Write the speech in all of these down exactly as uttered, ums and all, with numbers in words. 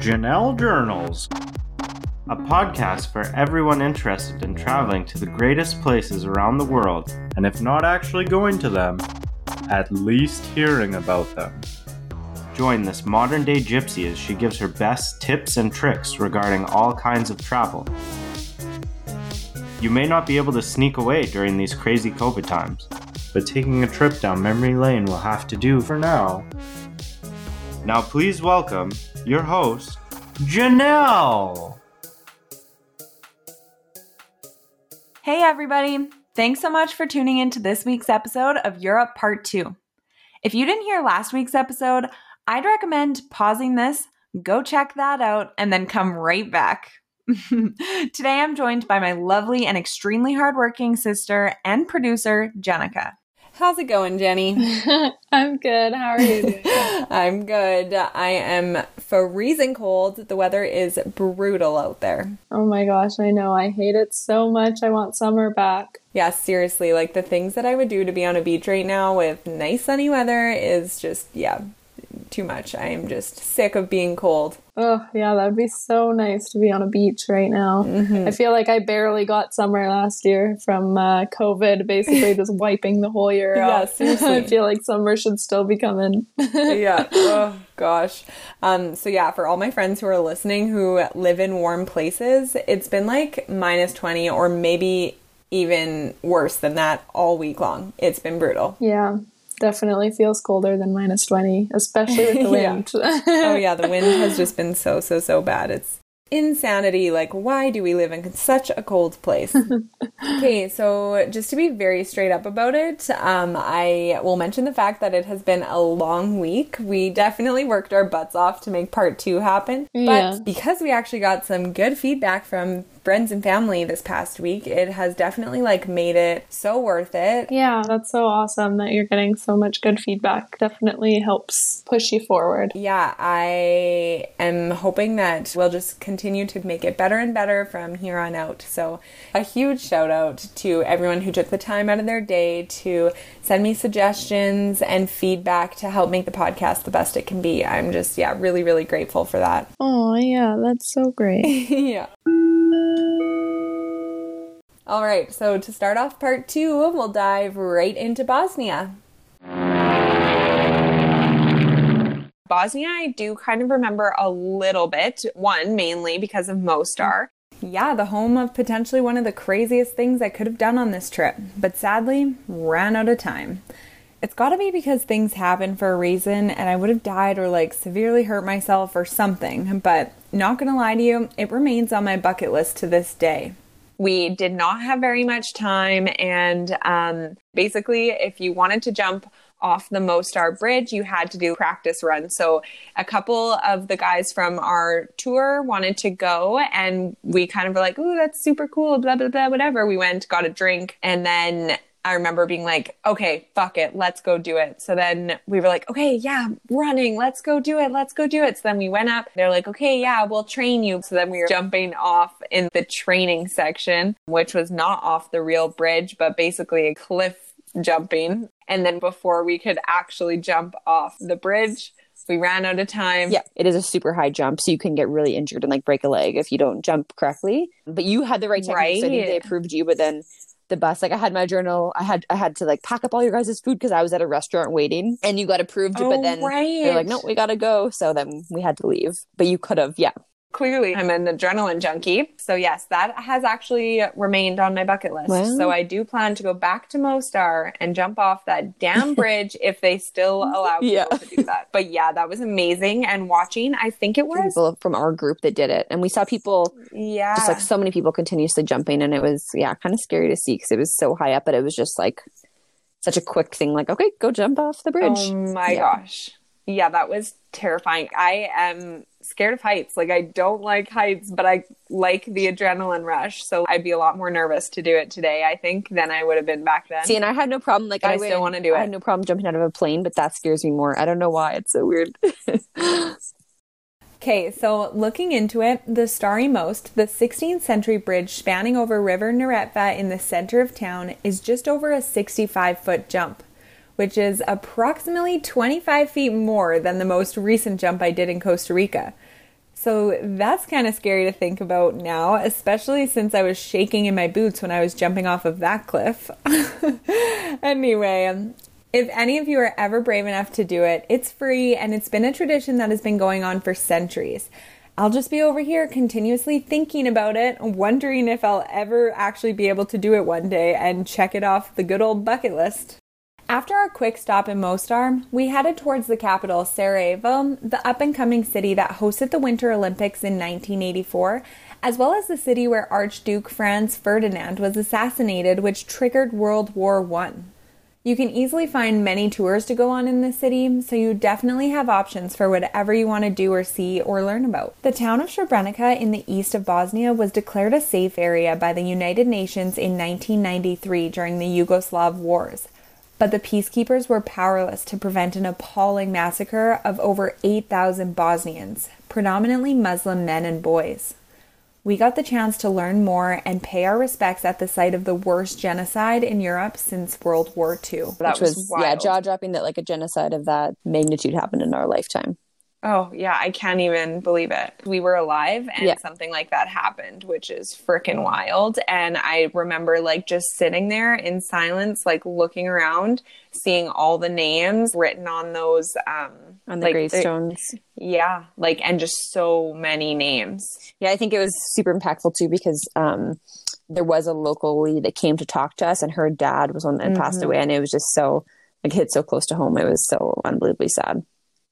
Janelle Journals, a podcast for everyone interested in traveling to the greatest places around the world, and if not actually going to them, at least hearing about them. Join this modern-day gypsy as she gives her best tips and tricks regarding all kinds of travel. You may not be able to sneak away during these crazy COVID times, but taking a trip down memory lane will have to do for now. Now please welcome your host, Janelle! Hey everybody! Thanks so much for tuning in to this week's episode of Europe Part two. If you didn't hear last week's episode, I'd recommend pausing this, go check that out, and then come right back. Today I'm joined by my lovely and extremely hardworking sister and producer, Jenica. How's it going, Jenny? I'm good. How are you doing? I'm good. I am freezing cold. The weather is brutal out there. Oh my gosh, I know. I hate it so much. I want summer back. Yeah, seriously. Like the things that I would do to be on a beach right now with nice sunny weather is just, yeah, too much. I am just sick of being cold. Oh, yeah, that'd be so nice to be on a beach right now. Mm-hmm. I feel like I barely got summer last year from uh, COVID, basically just wiping the whole year yeah, off. Seriously. I feel like summer should still be coming. Yeah. Oh, gosh. Um, so, yeah, for all my friends who are listening who live in warm places, it's been like minus twenty or maybe even worse than that all week long. It's been brutal. Yeah. Definitely feels colder than minus twenty, especially with the wind. Yeah. Oh yeah, the wind has just been so, so, so bad. It's insanity. Like, why do we live in such a cold place? Okay, so just to be very straight up about it, um, I will mention the fact that it has been a long week. We definitely worked our butts off to make part two happen. Yeah. But because we actually got some good feedback from friends and family this past week, it has definitely like made it so worth it. Yeah, that's so awesome that you're getting so much good feedback. Definitely helps push you forward. Yeah, I am hoping that we'll just continue to make it better and better from here on out. So a huge shout out to everyone who took the time out of their day to send me suggestions and feedback to help make the podcast the best it can be. I'm just, yeah, really, really grateful for that. Oh, yeah, that's so great. Yeah. All right, so to start off part two, we'll dive right into Bosnia. Bosnia, I do kind of remember a little bit. One, mainly because of Mostar. Yeah, the home of potentially one of the craziest things I could have done on this trip, but sadly, ran out of time. It's gotta be because things happen for a reason, and I would have died or like severely hurt myself or something, but not gonna lie to you, it remains on my bucket list to this day. We did not have very much time, and um, basically, if you wanted to jump off the Mostar Bridge, you had to do practice runs. So a couple of the guys from our tour wanted to go, and we kind of were like, ooh, that's super cool, blah, blah, blah, whatever. We went, got a drink, and then I remember being like, okay, fuck it, let's go do it. So then we were like, okay, yeah, running, let's go do it, let's go do it. So then we went up, they're like, okay, yeah, we'll train you. So then we were jumping off in the training section, which was not off the real bridge, but basically a cliff jumping. And then before we could actually jump off the bridge, we ran out of time. Yeah, it is a super high jump, so you can get really injured and like break a leg if you don't jump correctly. But you had the right technique, right? So I think they approved you, but then the bus, like I had my journal, I had I had to like pack up all your guys' food because I was at a restaurant waiting and you got approved, oh, but then right. They're like, no, we gotta go. So then we had to leave, but you could have, yeah. Clearly, I'm an adrenaline junkie. So yes, that has actually remained on my bucket list. Wow. So I do plan to go back to Mostar and jump off that damn bridge if they still allow people yeah. to do that. But yeah, that was amazing. And watching, I think it was people from our group that did it. And we saw people, yeah, just like so many people continuously jumping. And it was, yeah, kind of scary to see because it was so high up. But it was just like such a quick thing. Like, okay, go jump off the bridge. Oh my yeah. gosh. Yeah, that was terrifying. I am scared of heights. Like, I don't like heights, but I like the adrenaline rush. So I'd be a lot more nervous to do it today, I think, than I would have been back then. See, and I had no problem. Like, I, I still want to do it. I had no problem jumping out of a plane, but that scares me more. I don't know why. It's so weird. Okay, so looking into it, the Starry Most, the sixteenth century bridge spanning over River Nuretva in the center of town, is just over a sixty-five foot jump, which is approximately twenty-five feet more than the most recent jump I did in Costa Rica. So that's kind of scary to think about now, especially since I was shaking in my boots when I was jumping off of that cliff. Anyway, if any of you are ever brave enough to do it, it's free and it's been a tradition that has been going on for centuries. I'll just be over here continuously thinking about it, wondering if I'll ever actually be able to do it one day and check it off the good old bucket list. After our quick stop in Mostar, we headed towards the capital, Sarajevo, the up-and-coming city that hosted the Winter Olympics in nineteen eighty-four, as well as the city where Archduke Franz Ferdinand was assassinated, which triggered World War One. You can easily find many tours to go on in this city, so you definitely have options for whatever you want to do or see or learn about. The town of Srebrenica in the east of Bosnia was declared a safe area by the United Nations in nineteen ninety-three during the Yugoslav Wars. But the peacekeepers were powerless to prevent an appalling massacre of over eight thousand Bosnians, predominantly Muslim men and boys. We got the chance to learn more and pay our respects at the site of the worst genocide in Europe since World War Two. That Which was, was yeah, jaw-dropping that like a genocide of that magnitude happened in our lifetime. Oh, yeah, I can't even believe it. We were alive and yeah. something like that happened, which is freaking wild. And I remember like just sitting there in silence, like looking around, seeing all the names written on those. Um, on the like, gravestones. It, yeah, like, and just so many names. Yeah, I think it was super impactful too because um, there was a local lady that came to talk to us and her dad was one that mm-hmm. passed away. And it was just so, like, hit so close to home. It was so unbelievably sad.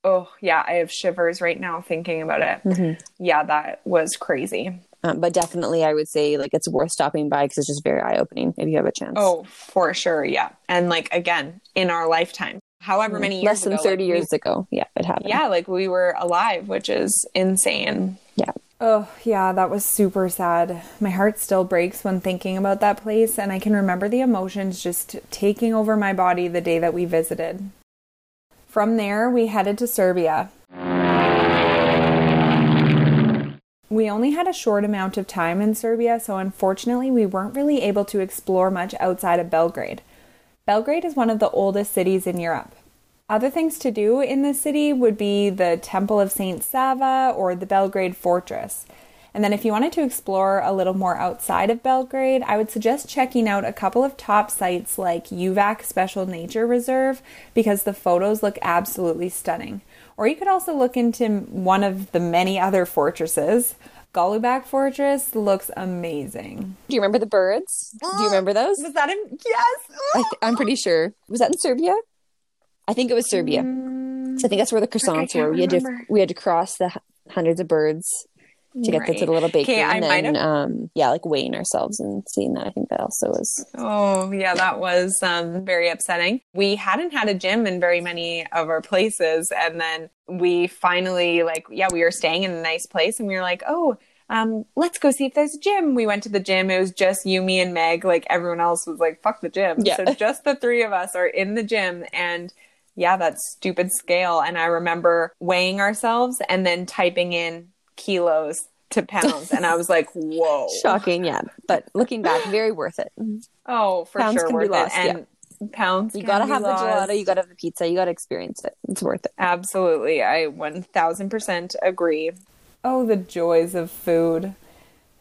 Oh, yeah, I have shivers right now thinking about it. Mm-hmm. Yeah, that was crazy. Um, but definitely, I would say, like, it's worth stopping by because it's just very eye-opening if you have a chance. Oh, for sure, yeah. And, like, again, in our lifetime, however many years Less than ago, thirty like, years we, ago, yeah, it happened. Yeah, like, we were alive, which is insane. Yeah. Oh, yeah, that was super sad. My heart still breaks when thinking about that place, and I can remember the emotions just taking over my body the day that we visited. From there, we headed to Serbia. We only had a short amount of time in Serbia, so unfortunately we weren't really able to explore much outside of Belgrade. Belgrade is one of the oldest cities in Europe. Other things to do in this city would be the Temple of Saint Sava or the Belgrade Fortress. And then if you wanted to explore a little more outside of Belgrade, I would suggest checking out a couple of top sites like U V A C Special Nature Reserve because the photos look absolutely stunning. Or you could also look into one of the many other fortresses. Golubak Fortress looks amazing. Do you remember the birds? Do you remember those? Was that in... Yes! I th- I'm pretty sure. Was that in Serbia? I think it was Serbia. Mm, so I think that's where the croissants were. We had, to, we had to cross the hundreds of birds to get right. to the little bakery okay, and then, um, yeah, like weighing ourselves and seeing that. I think that also was... Oh, yeah, that was um, very upsetting. We hadn't had a gym in very many of our places. And then we finally, like, yeah, we were staying in a nice place and we were like, oh, um, let's go see if there's a gym. We went to the gym. It was just you, me, and Meg. Like, everyone else was like, fuck the gym. Yeah. So just the three of us are in the gym and... Yeah, that stupid scale. And I remember weighing ourselves and then typing in kilos to pounds and I was like, whoa, shocking. Yeah, but looking back, very worth it. Oh, for pounds sure, worth lost, it. And yeah. pounds you gotta have lost. The gelato, you gotta have the pizza, you gotta experience it. It's worth it. Absolutely, I one thousand percent agree. Oh, the joys of food.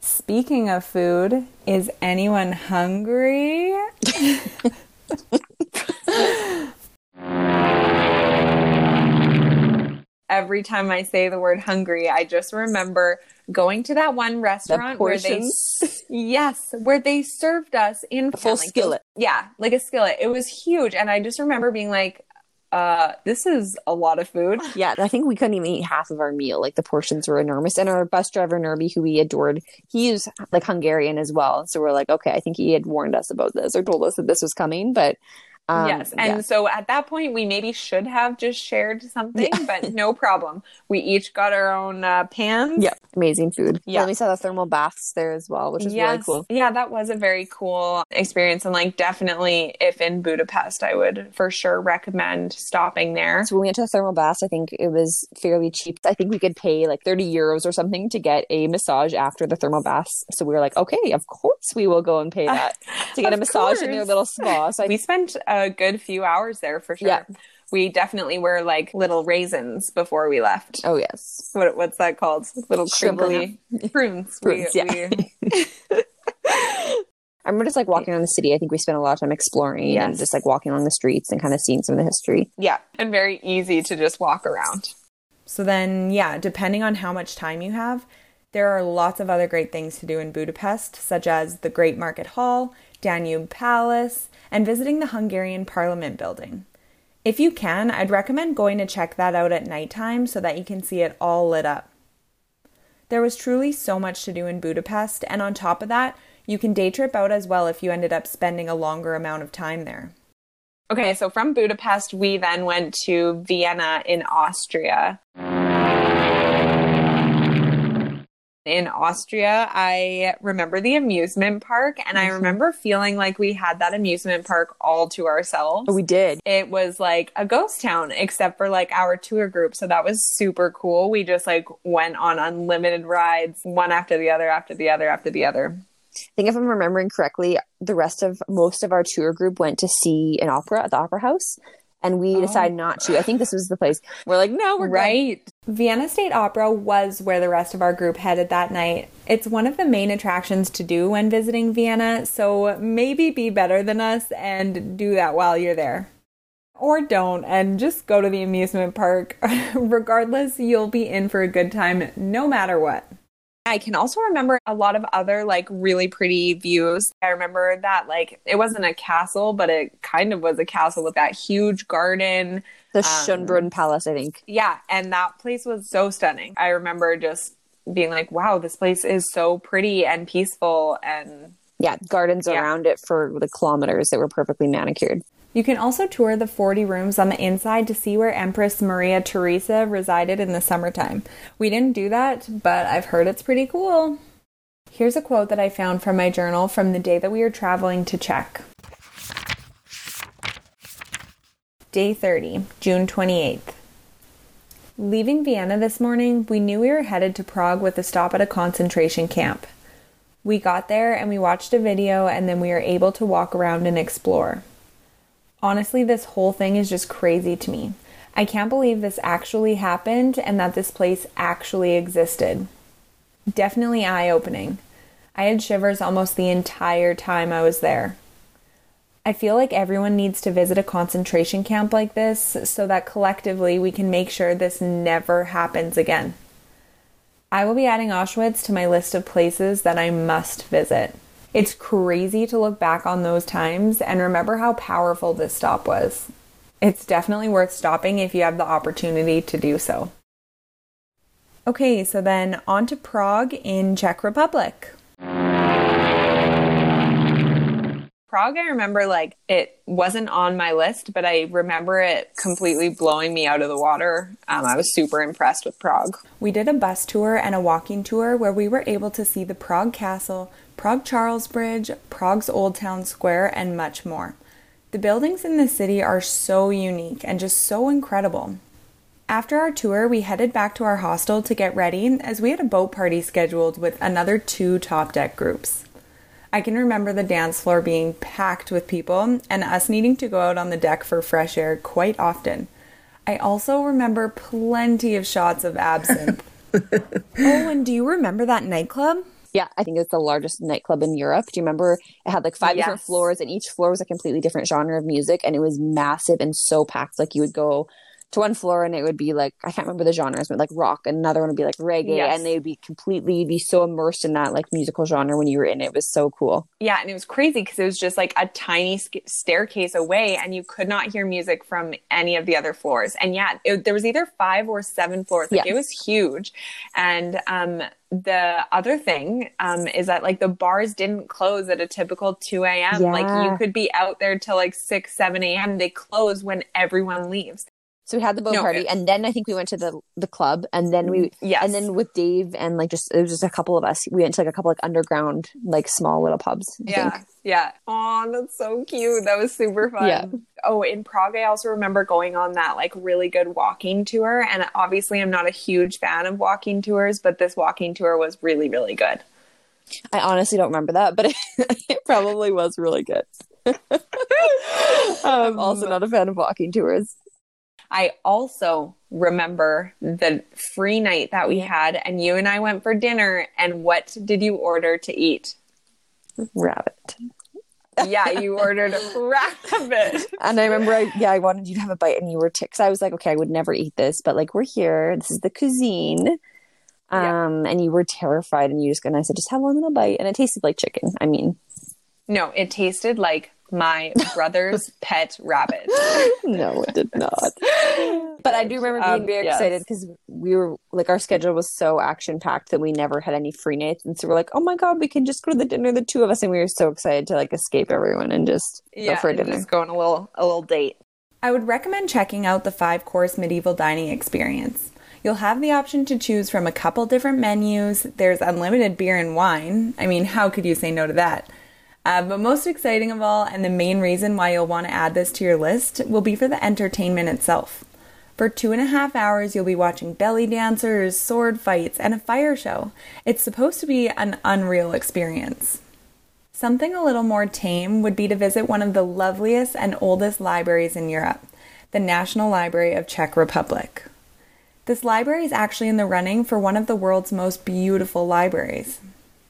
Speaking of food, is anyone hungry? Every time I say the word hungry, I just remember going to that one restaurant the where they, yes, where they served us in a full like, skillet. Yeah, like a skillet. It was huge. And I just remember being like, uh, this is a lot of food. Yeah, I think we couldn't even eat half of our meal. Like the portions were enormous. And our bus driver, Nerby, who we adored, he was like Hungarian as well. So we're like, okay, I think he had warned us about this or told us that this was coming. But Um, yes. And yeah. so at that point, we maybe should have just shared something, yeah. but no problem. We each got our own uh, pans. Yeah. Amazing food. Yeah. And we saw the thermal baths there as well, which is yes. really cool. Yeah. That was a very cool experience. And like, definitely if in Budapest, I would for sure recommend stopping there. So when we went to the thermal baths, I think it was fairly cheap. I think we could pay like thirty euros or something to get a massage after the thermal baths. So we were like, okay, of course we will go and pay that uh, to get a massage course. in their little spa. So I- we spent a good few hours there for sure. Yeah. we definitely were like little raisins before we left. Oh, yes. What, what's that called? Little crinkly prunes. Prunes, we, yeah. We... I remember just like walking around the city. I think we spent a lot of time exploring yes. and just like walking along the streets and kind of seeing some of the history. Yeah. And very easy to just walk around. So then, yeah, depending on how much time you have, there are lots of other great things to do in Budapest, such as the Great Market Hall, Danube Palace, and visiting the Hungarian Parliament building. If you can, I'd recommend going to check that out at nighttime so that you can see it all lit up. There was truly so much to do in Budapest, and on top of that, you can day trip out as well if you ended up spending a longer amount of time there. Okay, so from Budapest, we then went to Vienna in Austria. In Austria, I remember the amusement park, and I remember feeling like we had that amusement park all to ourselves. We did. It was like a ghost town, except for like our tour group. So that was super cool. We just like went on unlimited rides, one after the other, after the other, after the other. I think if I'm remembering correctly, the rest of most of our tour group went to see an opera at the Opera House, and we oh. decided not to. I think this was the place. We're like, no, we're right. Good. Vienna State Opera was where the rest of our group headed that night. It's one of the main attractions to do when visiting Vienna, so maybe be better than us and do that while you're there. Or don't, and just go to the amusement park. Regardless, you'll be in for a good time no matter what. I can also remember a lot of other like really pretty views. I remember that like it wasn't a castle, but it kind of was a castle with that huge garden. The um, Schönbrunn Palace, I think. Yeah. And that place was so stunning. I remember just being like, wow, this place is so pretty and peaceful. And yeah, gardens yeah. around it for the kilometers that were perfectly manicured. You can also tour the forty rooms on the inside to see where Empress Maria Theresa resided in the summertime. We didn't do that, but I've heard it's pretty cool. Here's a quote that I found from my journal from the day that we were traveling to Czech. Day thirty, June twenty-eighth. Leaving Vienna this morning, we knew we were headed to Prague with a stop at a concentration camp. We got there and we watched a video, and then we were able to walk around and explore. Honestly, this whole thing is just crazy to me. I can't believe this actually happened and that this place actually existed. Definitely eye-opening. I had shivers almost the entire time I was there. I feel like everyone needs to visit a concentration camp like this so that collectively we can make sure this never happens again. I will be adding Auschwitz to my list of places that I must visit. It's crazy to look back on those times and remember how powerful this stop was. It's definitely worth stopping if you have the opportunity to do so. Okay, so then on to Prague in Czech Republic. Prague, I remember like it wasn't on my list, but I remember it completely blowing me out of the water. Um, I was super impressed with Prague. We did a bus tour and a walking tour where we were able to see the Prague Castle, Prague Charles Bridge, Prague's Old Town Square, and much more. The buildings in the city are so unique and just so incredible. After our tour, we headed back to our hostel to get ready as we had a boat party scheduled with another two Top Deck groups. I can remember the dance floor being packed with people and us needing to go out on the deck for fresh air quite often. I also remember plenty of shots of absinthe. Oh, and do you remember that nightclub? Yeah, I think it's the largest nightclub in Europe. Do you remember it had like five yes. different floors, and each floor was a completely different genre of music, and it was massive and so packed. Like you would go to one floor and it would be like, I can't remember the genres, but like rock, and another one would be like reggae, yes. and they would be completely be so immersed in that like musical genre when you were in it. It was so cool. Yeah, and it was crazy because it was just like a tiny sk- staircase away, and you could not hear music from any of the other floors. And yeah, it, there was either five or seven floors. Like yes. it was huge. And um, the other thing um, is that like the bars didn't close at a typical two a.m. Yeah. Like you could be out there till like six, seven a.m. They close when everyone leaves. So we had the boat no, party, it, and then I think we went to the the club, and then we yes. and then with Dave and like just it was just a couple of us. We went to like a couple like underground like small little pubs. I yeah, think. yeah. Oh, that's so cute. That was super fun. Yeah. Oh, in Prague, I also remember going on that like really good walking tour, and obviously I'm not a huge fan of walking tours, but this walking tour was really really good. I honestly don't remember that, but it, it probably was really good. I'm also not a fan of walking tours. I also remember the free night that we had, and you and I went for dinner. And what did you order to eat? Rabbit. Yeah, you ordered rabbit. And I remember, I, yeah, I wanted you to have a bite, and you were ticked. I was like, okay, I would never eat this, but like, we're here. This is the cuisine. Um, yeah. And you were terrified, and you just, and I said, just have one little bite. And it tasted like chicken. I mean, no, it tasted like my brother's pet rabbit. No, it did not. But I do remember being um, very yes. excited, because we were like, our schedule was so action packed that we never had any free nights. And so we're like, oh my God, we can just go to the dinner, the two of us. And we were so excited to like escape everyone and just yeah, go for a dinner. Just go on a little, a little date. I would recommend checking out the five course medieval dining experience. You'll have the option to choose from a couple different menus. There's unlimited beer and wine. I mean, how could you say no to that? Uh, but most exciting of all, and the main reason why you'll want to add this to your list, will be for the entertainment itself. For two and a half hours, you'll be watching belly dancers, sword fights, and a fire show. It's supposed to be an unreal experience. Something a little more tame would be to visit one of the loveliest and oldest libraries in Europe, the National Library of Czech Republic. This library is actually in the running for one of the world's most beautiful libraries.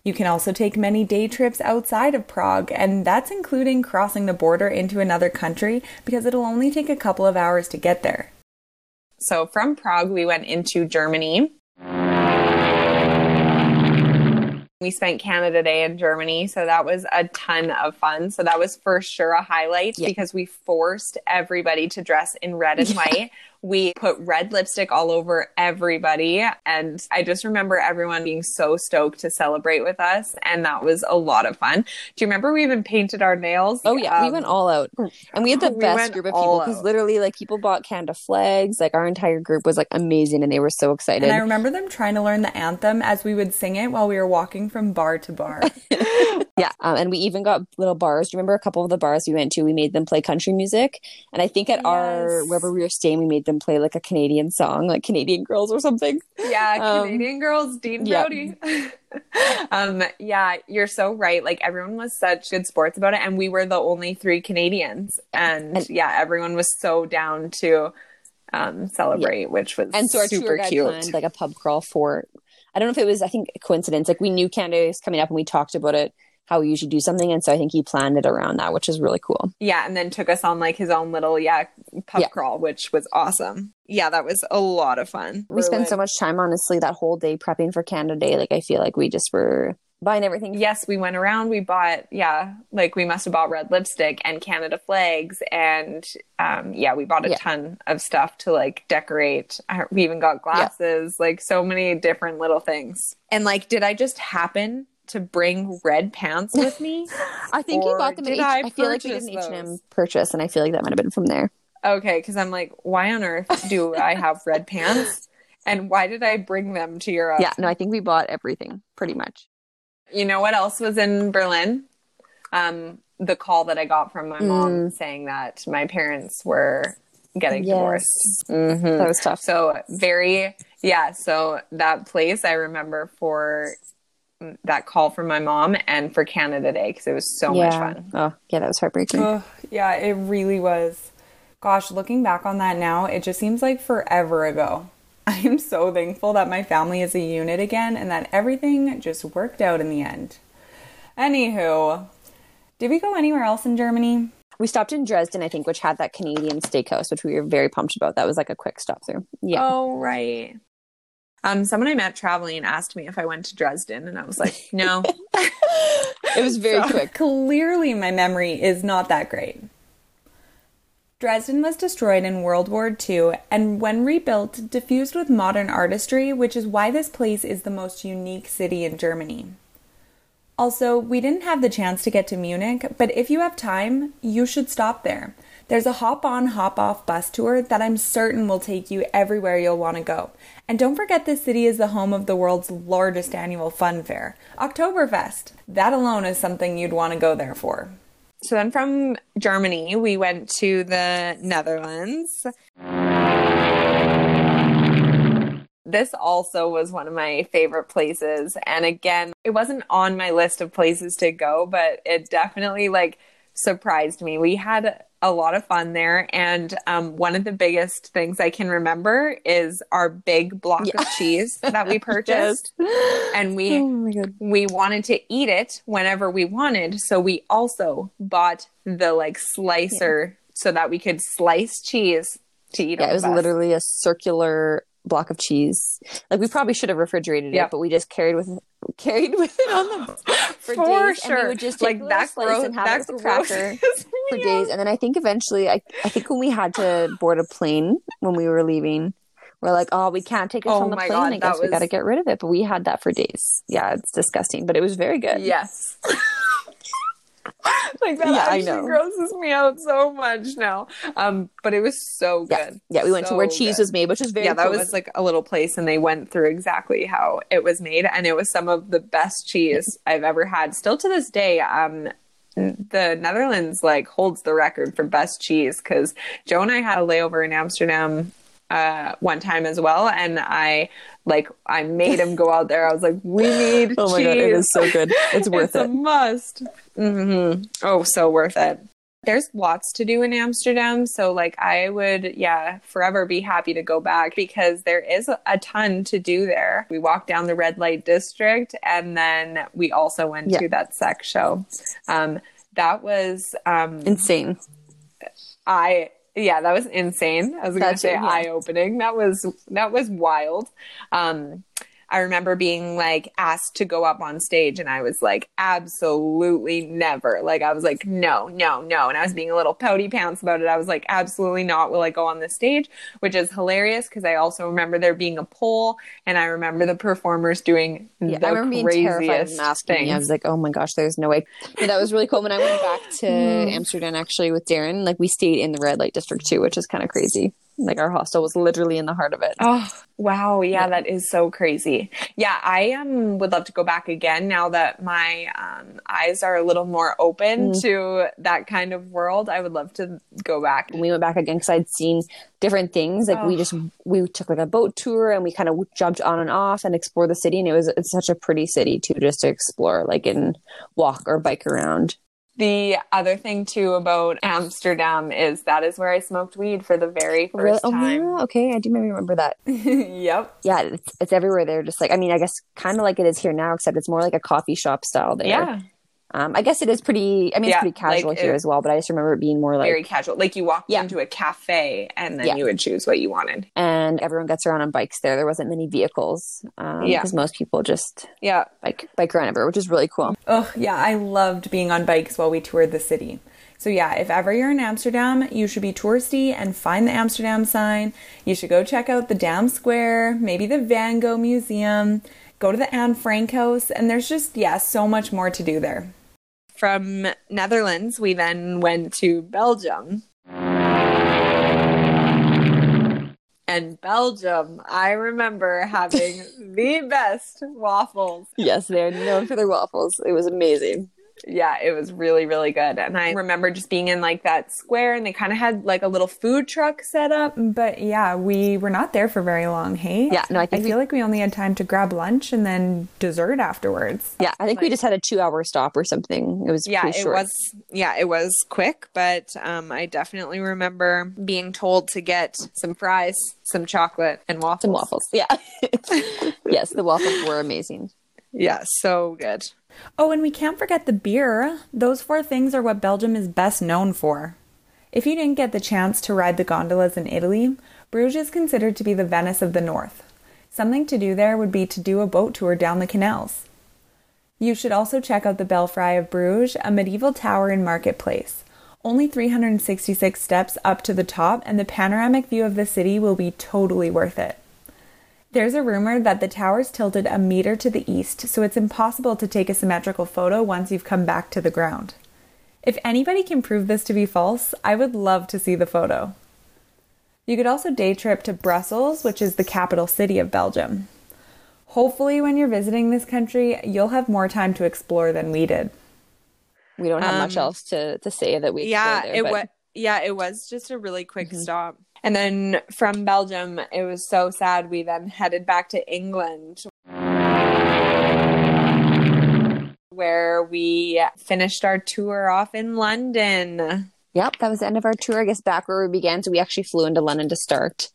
You can also take many day trips outside of Prague, and that's including crossing the border into another country, because it'll only take a couple of hours to get there. So from Prague, we went into Germany. We spent Canada Day in Germany, so that was a ton of fun. So that was for sure a highlight, yeah. because we forced everybody to dress in red and yeah. white. We put red lipstick all over everybody. And I just remember everyone being so stoked to celebrate with us. And that was a lot of fun. Do you remember we even painted our nails? Oh, yeah. Um, we went all out. And we had the we best group of people, because literally, like, people bought Canada flags. Like, our entire group was, like, amazing. And they were so excited. And I remember them trying to learn the anthem as we would sing it while we were walking from bar to bar. Yeah. Um, and we even got little bars. Do you remember a couple of the bars we went to? We made them play country music. And I think at yes. our, wherever we were staying, we made them play like a Canadian song, like Canadian Girls or something. Yeah, Canadian um, Girls, Dean Brody. Yeah. um, yeah, you're so right. Like, everyone was such good sports about it. And we were the only three Canadians. And, and yeah, everyone was so down to um, celebrate, yeah. which was and so our super cute. Planned, like, a pub crawl for, I don't know if it was, I think, a coincidence. Like, we knew Canada was coming up, and we talked about it, how we usually do something. And so I think he planned it around that, which is really cool. Yeah. And then took us on like his own little, yeah, pub yeah. crawl, which was awesome. Yeah. That was a lot of fun. We We're spent like... so much time, honestly, that whole day prepping for Canada Day. Like, I feel like we just were buying everything. Yes. We went around, we bought, yeah, like we must've bought red lipstick and Canada flags. And um, yeah, we bought a yeah. ton of stuff to like decorate. We even got glasses, yeah. like so many different little things. And like, did I just happen to bring red pants with me? I think you bought them at H- I, I feel like we did an H and M purchase, and I feel like that might have been from there. Okay, because I'm like, why on earth do I have red pants? And why did I bring them to Europe? Yeah, no, I think we bought everything, pretty much. You know what else was in Berlin? Um, the call that I got from my mm. mom saying that my parents were getting yes. divorced. Mm-hmm. That was tough. So very, yeah, so that place I remember for... that call from my mom and for Canada Day, because it was so yeah. much fun. Oh, yeah, that was heartbreaking. Oh, yeah, it really was. Gosh, looking back on that now, it just seems like forever ago. I am so thankful that my family is a unit again, and that everything just worked out in the end. Anywho, did we go anywhere else in Germany? We stopped in Dresden, I think, which had that Canadian steakhouse, which we were very pumped about. That was like a quick stop through. Yeah. Oh, right. Um, someone I met traveling asked me if I went to Dresden, and I was like, no. It was very so, quick. Clearly, my memory is not that great. Dresden was destroyed in World War Two, and when rebuilt, diffused with modern artistry, which is why this place is the most unique city in Germany. Also, we didn't have the chance to get to Munich, but if you have time, you should stop there. There's a hop-on, hop-off bus tour that I'm certain will take you everywhere you'll want to go. And don't forget, this city is the home of the world's largest annual fun fair, Oktoberfest. That alone is something you'd want to go there for. So then from Germany, we went to the Netherlands. This also was one of my favorite places. And again, it wasn't on my list of places to go, but it definitely, like... surprised me. We had a lot of fun there. And um, one of the biggest things I can remember is our big block yeah. of cheese that we purchased. Yes. And we oh my God. we wanted to eat it whenever we wanted. So we also bought the like slicer yeah. so that we could slice cheese to eat. Yeah, it was us. Literally a circular block of cheese. Like, we probably should have refrigerated yep. it, but we just carried with carried with it on the for, for days, sure. And we would just like that slice and have it as a cracker for days. And then I think eventually, I I think when we had to board a plane when we were leaving, we're like, oh, we can't take this oh on the plane. God, I guess was... we got to get rid of it. But we had that for days. Yeah, it's disgusting, but it was very good. Yes. Like, that yeah, actually grosses me out so much now. Um, but it was so good. Yeah, yeah we went so to where cheese good. was made, which was very Yeah, cool. That was like a little place, and they went through exactly how it was made. And it was some of the best cheese I've ever had. Still to this day, um, the Netherlands, like, holds the record for best cheese, because Joe and I had a layover in Amsterdam uh, one time as well. And I... Like, I made him go out there. I was like, we need oh my cheese. God, it is so good. It's worth it's it. It's a must. Mm-hmm. Oh, so worth it. There's lots to do in Amsterdam. So, like, I would, yeah, forever be happy to go back, because there is a ton to do there. We walked down the Red Light District, and then we also went yeah. to that sex show. Um, that was... Um, Insane. I... Yeah, that was insane. I was going to say yeah. eye-opening. That was that was wild. Um, I remember being like asked to go up on stage, and I was like, absolutely never. Like, I was like, no, no, no. And I was being a little pouty pants about it. I was like, absolutely not will I go on the stage, which is hilarious, because I also remember there being a poll, and I remember the performers doing yeah, the I remember craziest being terrified and asking things. Me. I was like, oh my gosh, there's no way. And that was really cool. When I went back to Amsterdam, actually, with Darren, like, we stayed in the Red Light District too, which is kind of crazy. Like, our hostel was literally in the heart of it. Oh, wow. Yeah, yeah. That is so crazy. Yeah, I um, would love to go back again now that my um, eyes are a little more open mm. to that kind of world. I would love to go back. We went back again because I'd seen different things. Like, oh. we just, we took like a boat tour, and we kind of jumped on and off and explored the city. And it was it's such a pretty city too, just to explore, like, and walk or bike around. The other thing, too, about Amsterdam is that is where I smoked weed for the very first really? time. Oh, okay. I do maybe remember that. Yep. Yeah, it's, it's everywhere there. Just like, I mean, I guess kind of like it is here now, except it's more like a coffee shop style there. Yeah. Um, I guess it is pretty, I mean, yeah, it's pretty casual like, here it, as well, but I just remember it being more like... Very casual. Like, you walked yeah. into a cafe, and then yeah. you would choose what you wanted. And everyone gets around on bikes there. There wasn't many vehicles. Um, yeah. Because most people just yeah. bike, bike around everywhere, which is really cool. Oh, yeah. I loved being on bikes while we toured the city. So yeah, if ever you're in Amsterdam, you should be touristy and find the Amsterdam sign. You should go check out the Dam Square, maybe the Van Gogh Museum. Go to the Anne Frank House, and there's just, yeah, so much more to do there. From Netherlands, we then went to Belgium. And Belgium, I remember having the best waffles. Yes, they're known for their waffles. It was amazing. Yeah, it was really, really good. And I remember just being in like that square, and they kind of had like a little food truck set up. But yeah, we were not there for very long, hey? Yeah, no, I think I we... feel like we only had time to grab lunch and then dessert afterwards. Yeah, I think like, we just had a two hour stop or something. It was yeah, pretty short. It was, yeah, it was quick, but um, I definitely remember being told to get some fries, some chocolate, and waffles. Some waffles, yeah. Yes, the waffles were amazing. Yeah, so good. Oh, and we can't forget the beer. Those four things are what Belgium is best known for. If you didn't get the chance to ride the gondolas in Italy, Bruges is considered to be the Venice of the North. Something to do there would be to do a boat tour down the canals. You should also check out the Belfry of Bruges, a medieval tower and marketplace. Only three hundred sixty-six steps up to the top, and the panoramic view of the city will be totally worth it. There's a rumor that the tower's tilted a meter to the east, so it's impossible to take a symmetrical photo once you've come back to the ground. If anybody can prove this to be false, I would love to see the photo. You could also day trip to Brussels, which is the capital city of Belgium. Hopefully, when you're visiting this country, you'll have more time to explore than we did. We don't have um, much else to, to say that we yeah, explored there. It but... wa- yeah, it was just a really quick mm-hmm. stop. And then from Belgium, it was so sad. We then headed back to England. where we finished our tour off in London. Yep, that was the end of our tour, I guess, back where we began. So we actually flew into London to start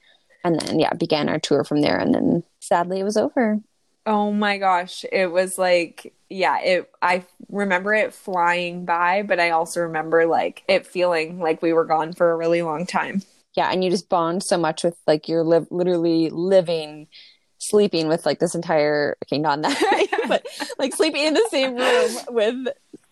and then, yeah, began our tour from there. And then sadly it was over. Oh my gosh. It was like, yeah, it, I remember it flying by, but I also remember like it feeling like we were gone for a really long time. Yeah. And you just bond so much with like you're li- literally living, sleeping with like this entire, okay, not in that, right? But like sleeping in the same room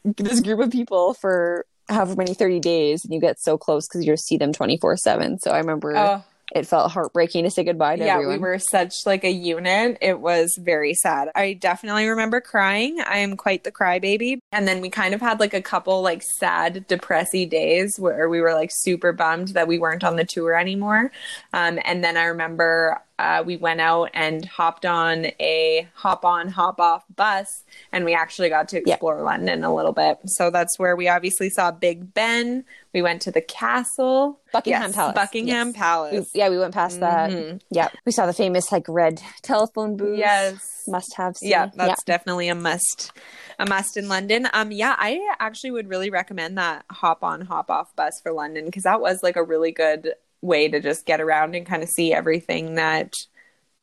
with this group of people for however many thirty days. And you get so close because you see them twenty-four seven. So I remember oh. it felt heartbreaking to say goodbye to yeah, everyone. Yeah, we were such like a unit. It was very sad. I definitely remember crying. I am quite the crybaby. And then we kind of had like a couple like sad, depressy days where we were like super bummed that we weren't on the tour anymore. Um, and then I remember uh, we went out and hopped on a hop-on, hop-off bus, and we actually got to explore yeah. London a little bit. So that's where we obviously saw Big Ben. We went to the castle. Buckingham yes, Palace. Buckingham yes. Palace. We, yeah, we went past mm-hmm. that. Yeah. We saw the famous like red telephone booth. Yes. Must have seen. Yeah, that's yeah. definitely a must. A must in London. Um, yeah, I actually would really recommend that hop-on, hop-off bus for London because that was like a really good way to just get around and kind of see everything that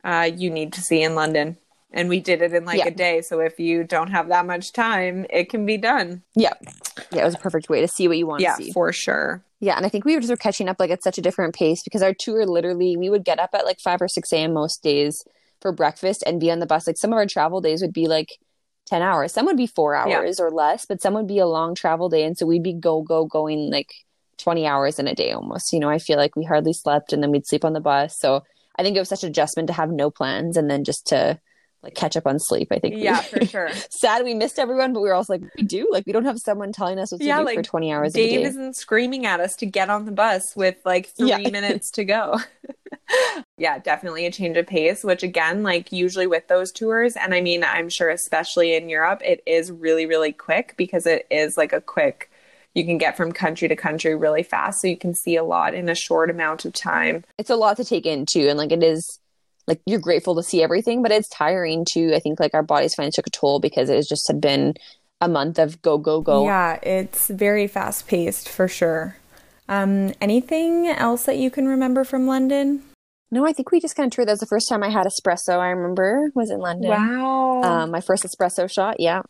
uh, you need to see in London. And we did it in like yeah. a day. So if you don't have that much time, it can be done. Yeah. Yeah, it was a perfect way to see what you want yeah, to see. Yeah, for sure. Yeah. And I think we were just catching up like at such a different pace because our tour literally, we would get up at like five or six a.m. most days for breakfast and be on the bus. Like some of our travel days would be like ten hours. Some would be four hours yeah. or less, but some would be a long travel day. And so we'd be go, go, going like twenty hours in a day almost. You know, I feel like we hardly slept and then we'd sleep on the bus. So I think it was such an adjustment to have no plans and then just to like catch up on sleep. I think yeah we, for sure. Sad we missed everyone, but we were also like, we do like we don't have someone telling us what to yeah, do like, for twenty hours Dave a day. Isn't screaming at us to get on the bus with like three yeah. minutes to go. Yeah, definitely a change of pace, which again, like usually with those tours, and I mean I'm sure especially in Europe, it is really really quick because it is like a quick, you can get from country to country really fast, so you can see a lot in a short amount of time. It's a lot to take in too, and like it is like you're grateful to see everything, but it's tiring too. I think like our bodies finally took a toll because it has just had been a month of go, go, go. Yeah, it's very fast paced for sure. Um, anything else that you can remember from London? No, I think we just kind of toured. That was the first time I had espresso, I remember, was in London. Wow. Um, my first espresso shot, yeah.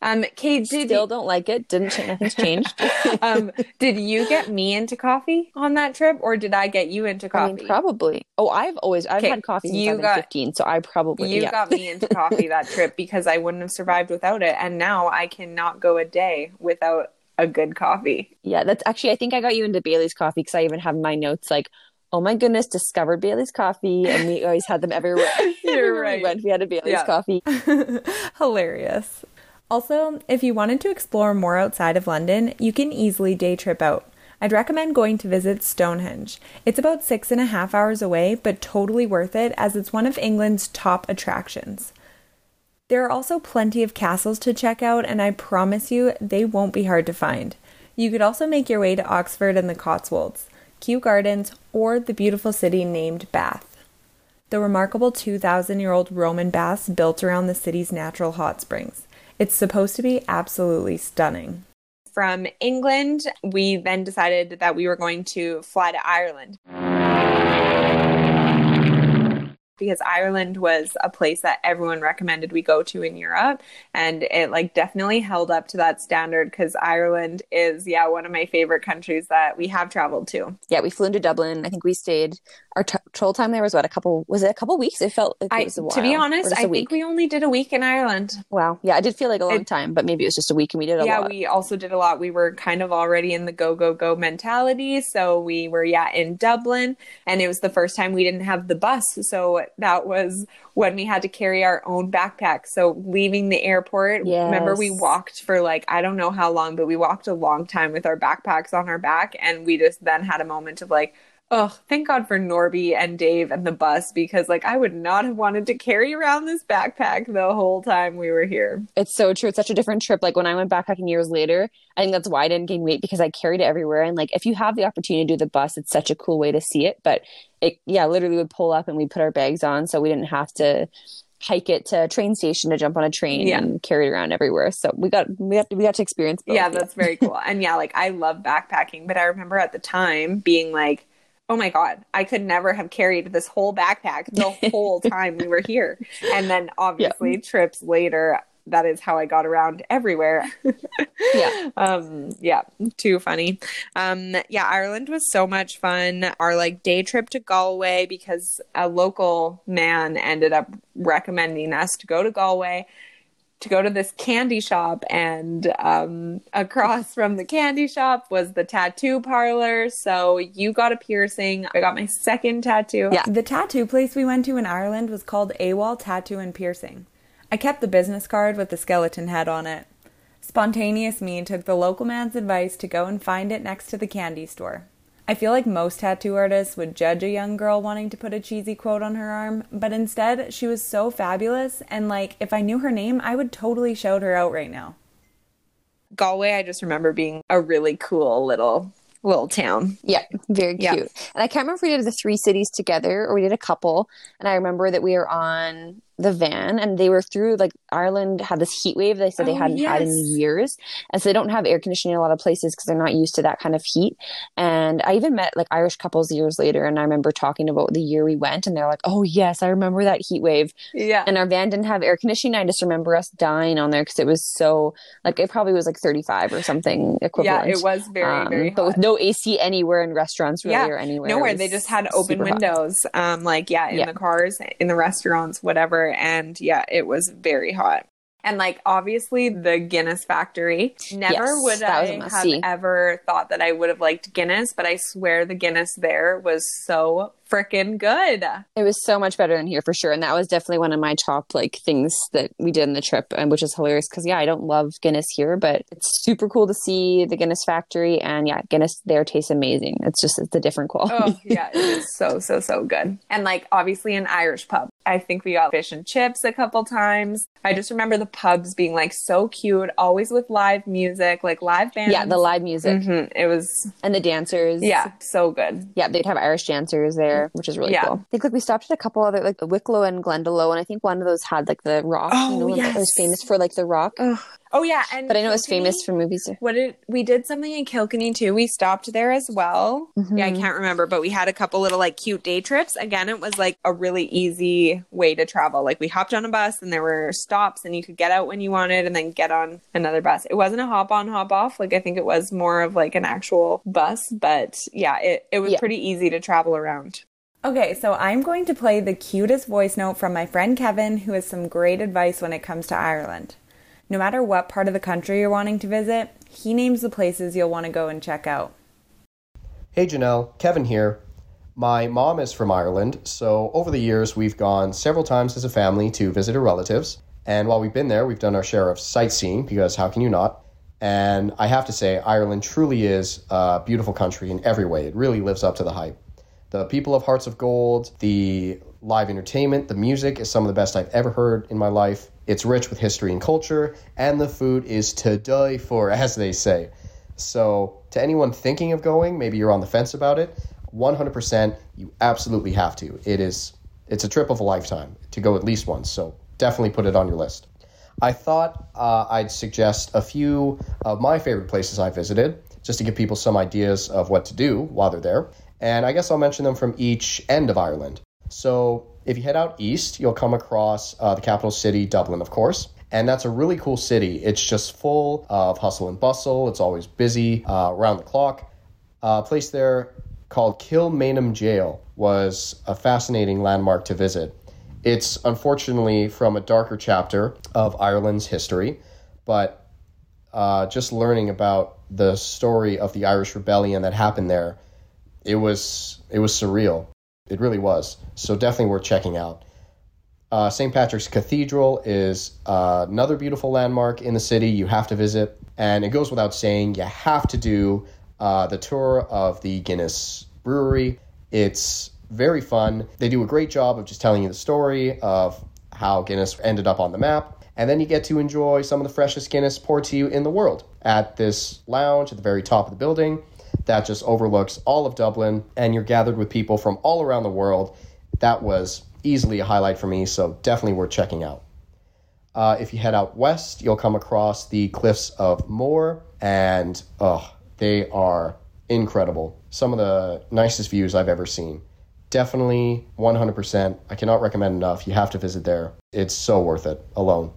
Um, Kate, did still you... don't like it. Didn't change. Nothing's changed. um, did you get me into coffee on that trip, or did I get you into coffee? I mean, probably. Oh, I've always I've had coffee since I've been fifteen, so I probably you yeah. got me into coffee that trip because I wouldn't have survived without it, and now I cannot go a day without a good coffee. Yeah, that's actually. I think I got you into Bailey's coffee because I even have my notes like, oh my goodness, discovered Bailey's coffee. And we always had them everywhere. You're everywhere right. We went, we had a Bailey's yeah. coffee. Hilarious. Also, if you wanted to explore more outside of London, you can easily day trip out. I'd recommend going to visit Stonehenge. It's about six and a half hours away, but totally worth it as it's one of England's top attractions. There are also plenty of castles to check out, and I promise you, they won't be hard to find. You could also make your way to Oxford and the Cotswolds, Kew Gardens, or the beautiful city named Bath. The remarkable two thousand year old Roman baths built around the city's natural hot springs. It's supposed to be absolutely stunning. From England, we then decided that we were going to fly to Ireland, because Ireland was a place that everyone recommended we go to in Europe. And it like definitely held up to that standard because Ireland is, yeah, one of my favorite countries that we have traveled to. Yeah, we flew into Dublin. I think we stayed, our t- total time there was what, a couple, was it a couple weeks? It felt like it was a while. I, to be honest, I think we only did a week in Ireland. Wow. Yeah, I did feel like a long it, time, but maybe it was just a week and we did a yeah, lot. Yeah, we also did a lot. We were kind of already in the go, go, go mentality. So we were, yeah, in Dublin, and it was the first time we didn't have the bus. So that was when we had to carry our own backpack. So leaving the airport, yes. Remember we walked for like, I don't know how long, but we walked a long time with our backpacks on our back. And we just then had a moment of like, oh, thank God for Norby and Dave and the bus, because like I would not have wanted to carry around this backpack the whole time we were here. It's so true. It's such a different trip. Like when I went backpacking years later, I think that's why I didn't gain weight, because I carried it everywhere. And like if you have the opportunity to do the bus, it's such a cool way to see it. But it, yeah, literally would pull up and we put our bags on, so we didn't have to hike it to a train station to jump on a train yeah. and carry it around everywhere. So we got we got, we got to experience both. Yeah, that's very cool. And yeah, like I love backpacking, but I remember at the time being like, oh my God, I could never have carried this whole backpack the whole time we were here. And then obviously yeah. trips later, that is how I got around everywhere. yeah. Um, yeah. Too funny. Um, yeah. Ireland was so much fun. Our like day trip to Galway, because a local man ended up recommending us to go to Galway, to go to this candy shop. And um, across from the candy shop was the tattoo parlor. So you got a piercing. I got my second tattoo. Yeah. The tattoo place we went to in Ireland was called AWOL Tattoo and Piercing. I kept the business card with the skeleton head on it. Spontaneous me took the local man's advice to go and find it next to the candy store. I feel like most tattoo artists would judge a young girl wanting to put a cheesy quote on her arm, but instead she was so fabulous, and like, if I knew her name, I would totally shout her out right now. Galway, I just remember being a really cool little... little town. Yeah, very cute. Yeah. And I can't remember if we did the three cities together or we did a couple. And I remember that we were on the van and they were through, like, Ireland had this heat wave they said oh, they hadn't yes. had in years. And so they don't have air conditioning in a lot of places because they're not used to that kind of heat. And I even met like Irish couples years later, and I remember talking about the year we went and they're like, oh yes, I remember that heat wave. Yeah. And our van didn't have air conditioning. I just remember us dying on there because it was so, like, it probably was like thirty-five or something equivalent. Yeah, it was very, um, very hot. But with no A C anywhere in restaurants really yeah, or anywhere. Nowhere. They just had open windows. Hot. Um, like, yeah, in yeah. the cars, in the restaurants, whatever. And yeah, it was very hot. And like, obviously the Guinness Factory. Never yes, would I have see. ever thought that I would have liked Guinness, but I swear the Guinness there was so freaking good. It was so much better than here for sure. And that was definitely one of my top like things that we did in the trip, and which is hilarious because yeah, I don't love Guinness here, but it's super cool to see the Guinness Factory, and yeah, Guinness there tastes amazing. It's just, it's a different quality. Oh yeah, it is so, so, so good. And like, obviously an Irish pub. I think we got fish and chips a couple times. I just remember the pubs being like so cute, always with live music, like live bands. Yeah, the live music. Mm-hmm. It was... And the dancers. Yeah, so good. Yeah, they'd have Irish dancers there, which is really yeah. cool. I think like we stopped at a couple other, like Wicklow and Glendalough, and I think one of those had like the rock. Oh, you know, yes. It was famous for like the rock. Ugh. Oh yeah, and but I know Kilkenny, it's famous for movies. What did we did something in Kilkenny too? We stopped there as well. Mm-hmm. Yeah, I can't remember, but we had a couple little like cute day trips. Again, it was like a really easy way to travel. Like we hopped on a bus, and there were stops, and you could get out when you wanted, and then get on another bus. It wasn't a hop on, hop off. Like I think it was more of like an actual bus, but yeah, it it was yeah. pretty easy to travel around. Okay, so I'm going to play the cutest voice note from my friend Kevin, who has some great advice when it comes to Ireland. No matter what part of the country you're wanting to visit, he names the places you'll want to go and check out. Hey Janelle, Kevin here. My mom is from Ireland, so over the years we've gone several times as a family to visit her relatives. And while we've been there, we've done our share of sightseeing, because how can you not? And I have to say, Ireland truly is a beautiful country in every way. It really lives up to the hype. The people have hearts of gold, the live entertainment, the music is some of the best I've ever heard in my life. It's rich with history and culture, and the food is to die for, as they say. So to anyone thinking of going, maybe you're on the fence about it, one hundred percent, you absolutely have to. It is, it's a trip of a lifetime to go at least once, so definitely put it on your list. I thought uh, I'd suggest a few of my favorite places I visited, just to give people some ideas of what to do while they're there. And I guess I'll mention them from each end of Ireland. So if you head out east, you'll come across uh, the capital city, Dublin, of course. And that's a really cool city. It's just full of hustle and bustle. It's always busy, uh, around the clock. A place there called Kilmainham Jail was a fascinating landmark to visit. It's unfortunately from a darker chapter of Ireland's history, but uh, just learning about the story of the Irish Rebellion that happened there, it was it was surreal. It really was. So definitely worth checking out. Uh, Saint Patrick's Cathedral is uh, another beautiful landmark in the city you have to visit. And it goes without saying, you have to do uh, the tour of the Guinness Brewery. It's very fun. They do a great job of just telling you the story of how Guinness ended up on the map. And then you get to enjoy some of the freshest Guinness poured to you in the world at this lounge at the very top of the building that just overlooks all of Dublin, and you're gathered with people from all around the world. that was easily a highlight for me, so definitely worth checking out. Uh, if you head out west, you'll come across the cliffs of Moher, and oh, they are incredible. Some of the nicest views I've ever seen. Definitely one hundred percent. I cannot recommend enough. You have to visit there. It's so worth it alone.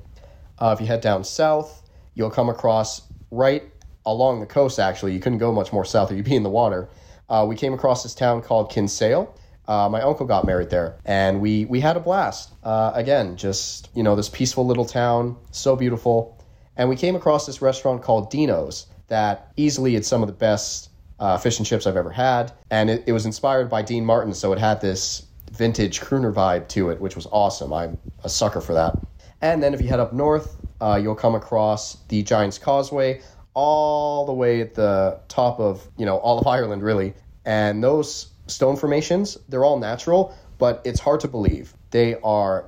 Uh, if you head down south, you'll come across right along the coast, actually. You couldn't go much more south or you'd be in the water. Uh, we came across this town called Kinsale. Uh, my uncle got married there, and we, we had a blast. Uh, again, just, you know, this peaceful little town, so beautiful. And we came across this restaurant called Dino's that easily it's some of the best uh, fish and chips I've ever had. And it, it was inspired by Dean Martin, so it had this vintage crooner vibe to it, which was awesome. I'm a sucker for that. And then if you head up north, uh, you'll come across the Giant's Causeway all the way at the top of, you know, all of Ireland, really. And those stone formations, they're all natural, but it's hard to believe. They are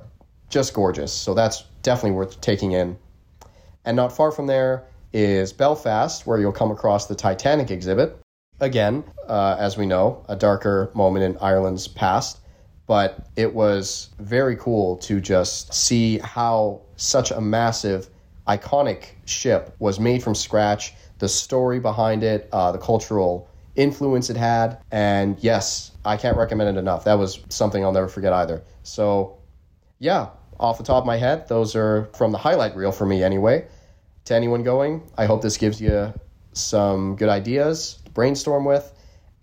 just gorgeous, so that's definitely worth taking in. And not far from there is Belfast, where you'll come across the Titanic exhibit. Again, uh, as we know, a darker moment in Ireland's past, but it was very cool to just see how such a massive, iconic ship was made from scratch, the story behind it, uh, the cultural influence it had, and yes, I can't recommend it enough. That was something I'll never forget either. So yeah, off the top of my head, those are from the highlight reel for me anyway. To anyone going, I hope this gives you some good ideas to brainstorm with,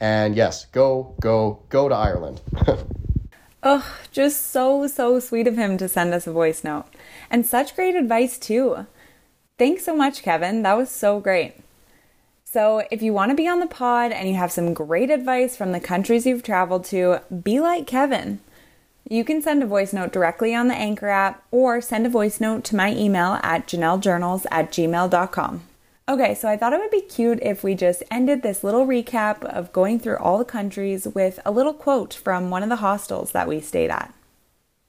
and yes, go, go, go to Ireland. Oh, just so, so sweet of him to send us a voice note. And such great advice too. Thanks so much, Kevin. That was so great. So if you want to be on the pod and you have some great advice from the countries you've traveled to, be like Kevin. You can send a voice note directly on the Anchor app or send a voice note to my email at janelle journals at gmail dot com. Okay, so I thought it would be cute if we just ended this little recap of going through all the countries with a little quote from one of the hostels that we stayed at.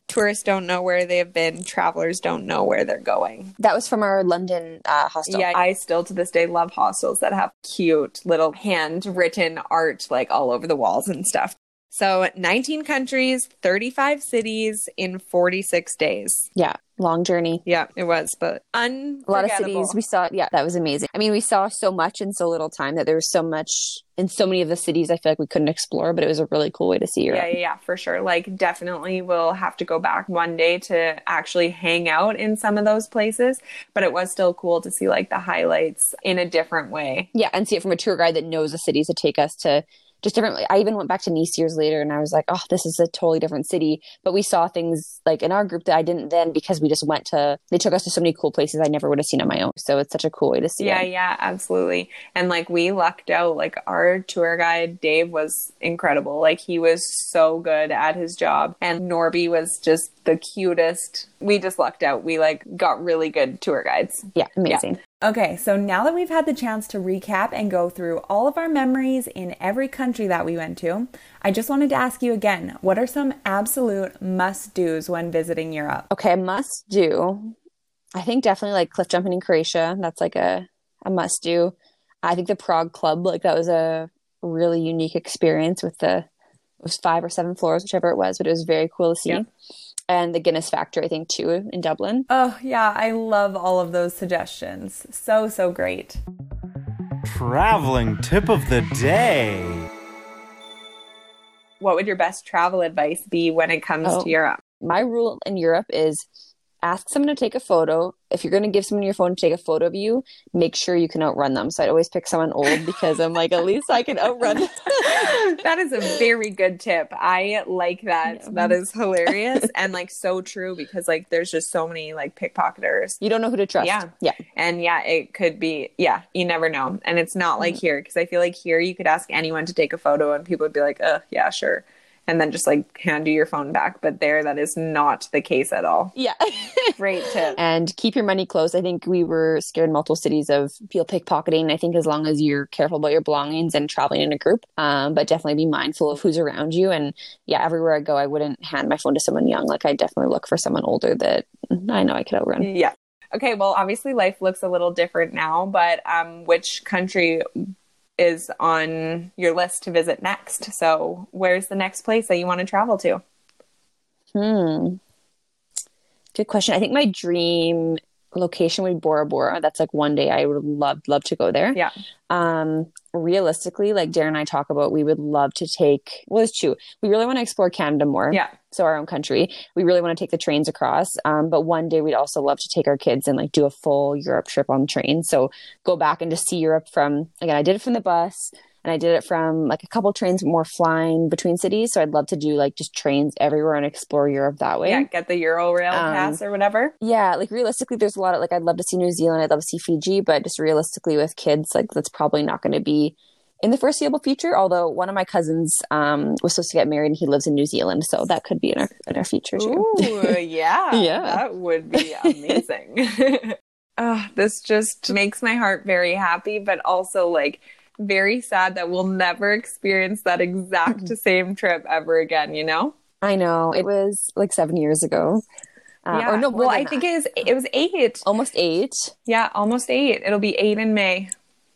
Tourists don't know where they have been. Travelers don't know where they're going. That was from our London uh, hostel. Yeah, I still to this day love hostels that have cute little handwritten art like all over the walls and stuff. So nineteen countries, thirty-five cities in forty-six days. Yeah. Long journey. Yeah, it was, but unforgettable. A lot of cities we saw. Yeah, that was amazing. I mean, we saw so much in so little time that there was so much in so many of the cities I feel like we couldn't explore, but it was a really cool way to see Europe. Yeah, yeah, yeah, for sure. Like, definitely we'll have to go back one day to actually hang out in some of those places, but it was still cool to see, like, the highlights in a different way. Yeah, and see it from a tour guide that knows the cities to take us to just differently. I even went back to Nice years later and I was like, oh, this is a totally different city. But we saw things like in our group that I didn't then because we just went to, they took us to so many cool places I never would have seen on my own. So it's such a cool way to see yeah, it. Yeah, yeah, absolutely. And like we lucked out, like our tour guide, Dave, was incredible. Like he was so good at his job. And Norby was just the cutest. We just lucked out. We like got really good tour guides. Yeah, amazing. Yeah. Okay, so now that we've had the chance to recap and go through all of our memories in every country that we went to, I just wanted to ask you again, what are some absolute must-dos when visiting Europe? Okay, must-do. I think definitely like cliff jumping in Croatia. That's like a, a must-do. I think the Prague Club, like that was a really unique experience with the, it was five or seven floors, whichever it was, but it was very cool to see. Yeah. And the Guinness Factory, I think, too, in Dublin. Oh, yeah. I love all of those suggestions. So, so great. Traveling tip of the day. What would your best travel advice be when it comes oh, to Europe? My rule in Europe is ask someone to take a photo. If you're going to give someone your phone to take a photo of you, make sure you can outrun them. So I'd always pick someone old because I'm like, at least I can outrun them. That is a very good tip. I like that. Yeah. That is hilarious and like so true because like there's just so many like pickpocketers. You don't know who to trust. Yeah. Yeah. And yeah, it could be, yeah, you never know. And it's not like mm-hmm. here because I feel like here you could ask anyone to take a photo and people would be like, oh, yeah, sure. And then just like hand you your phone back. But there, that is not the case at all. Yeah. Great tip. And keep your money close. I think we were scared in multiple cities of people pickpocketing. I think as long as you're careful about your belongings and traveling in a group, um, but definitely be mindful of who's around you. And yeah, everywhere I go, I wouldn't hand my phone to someone young. Like I definitely look for someone older that I know I could outrun. Yeah. Okay. Well, obviously life looks a little different now, but um, which country is on your list to visit next? So where's the next place that you want to travel to? Hmm. Good question. I think my dream location would be Bora Bora. That's like one day I would love, love to go there. Yeah. Um, realistically, like Darren and I talk about, we would love to take, well, it's true. We really want to explore Canada more. Yeah. So our own country, we really want to take the trains across. Um, but one day we'd also love to take our kids and like do a full Europe trip on the train. So go back and just see Europe from, again, I did it from the bus and I did it from like a couple trains more flying between cities. So I'd love to do like just trains everywhere and explore Europe that way. Yeah. Get the Euro rail um, pass or whatever. Yeah. Like realistically, there's a lot of like, I'd love to see New Zealand. I'd love to see Fiji, but just realistically with kids, like that's probably not going to be in the foreseeable future, although one of my cousins um, was supposed to get married and he lives in New Zealand. So that could be in our, in our future too. Ooh, yeah, yeah, that would be amazing. Oh, this just makes my heart very happy, but also like very sad that we'll never experience that exact same trip ever again, you know? I know. It was like seven years ago. Uh, yeah. Or no, well, I that. think it was, it was eight. Almost eight. Yeah, almost eight. It'll be eight in May.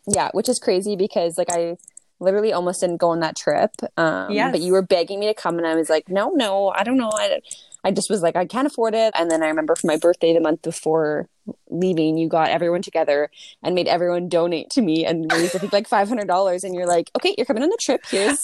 Yeah, which is crazy because like I literally almost didn't go on that trip. Um, yes. But you were begging me to come and I was like, no, no, I don't know. I, I just was like, I can't afford it. And then I remember for my birthday the month before leaving, you got everyone together and made everyone donate to me and raised I think like five hundred dollars. And you're like, okay, you're coming on the trip. Here's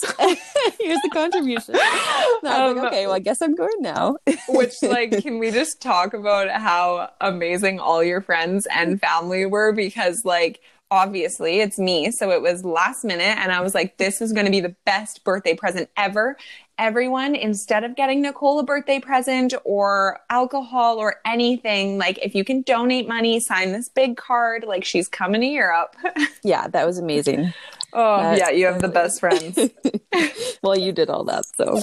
here's the contribution. And I was um, like, okay, well, I guess I'm going now. Which like, can we just talk about how amazing all your friends and family were? Because like, obviously it's me, so it was last minute and I was like, this is going to be the best birthday present ever. Everyone, instead of getting Nicole a birthday present or alcohol or anything, like if you can donate money, sign this big card, like she's coming to Europe. Yeah, that was amazing. Oh, that, yeah, you have the best friends. Well, you did all that, so.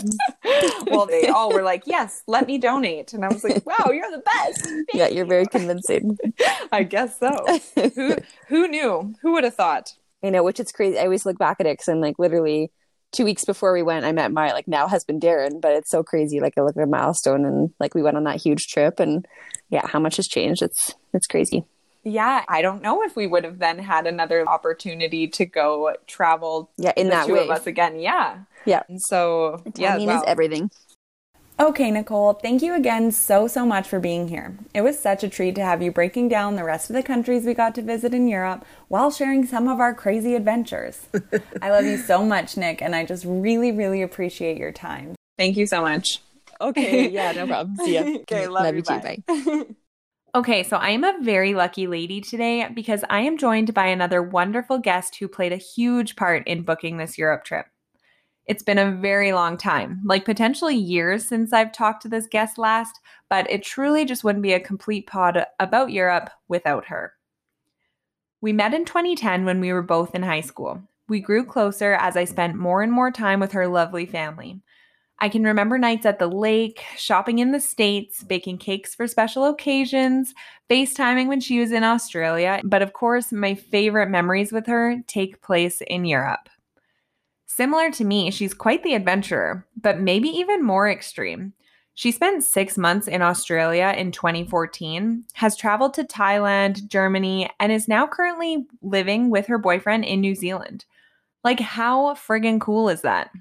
Well, they all were like, yes, let me donate. And I was like, wow, you're the best. Thank yeah, you're you. Very convincing. I guess so. Who who knew? Who would have thought? You know, which is crazy. I always look back at it because I'm like, literally two weeks before we went, I met my, like, now husband, Darren. But it's so crazy. Like, I look at a milestone and, like, we went on that huge trip. And, yeah, how much has changed? It's It's crazy. Yeah, I don't know if we would have then had another opportunity to go travel. Yeah, in that way. The two of us again. Yeah. Yeah. And so, yeah. Timing is everything. Okay, Nicole, thank you again so, so much for being here. It was such a treat to have you breaking down the rest of the countries we got to visit in Europe while sharing some of our crazy adventures. I love you so much, Nick, and I just really, really appreciate your time. Thank you so much. Okay, yeah, no problem. See ya. Okay, love, love you, bye. Too. Bye. Okay, so I am a very lucky lady today because I am joined by another wonderful guest who played a huge part in booking this Europe trip. It's been a very long time, like potentially years since I've talked to this guest last, but it truly just wouldn't be a complete pod about Europe without her. We met in twenty ten when we were both in high school. We grew closer as I spent more and more time with her lovely family. I can remember nights at the lake, shopping in the States, baking cakes for special occasions, FaceTiming when she was in Australia, but of course, my favorite memories with her take place in Europe. Similar to me, she's quite the adventurer, but maybe even more extreme. She spent six months in Australia in twenty fourteen, has traveled to Thailand, Germany, and is now currently living with her boyfriend in New Zealand. Like, how friggin' cool is that?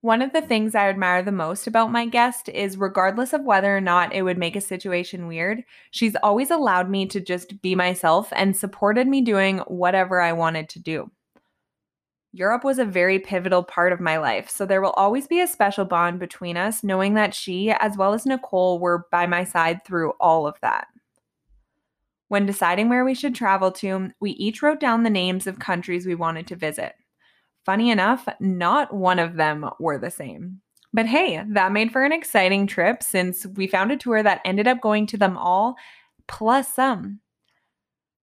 One of the things I admire the most about my guest is regardless of whether or not it would make a situation weird, she's always allowed me to just be myself and supported me doing whatever I wanted to do. Europe was a very pivotal part of my life, so there will always be a special bond between us knowing that she, as well as Nicole, were by my side through all of that. When deciding where we should travel to, we each wrote down the names of countries we wanted to visit. Funny enough, not one of them were the same. But hey, that made for an exciting trip since we found a tour that ended up going to them all, plus some.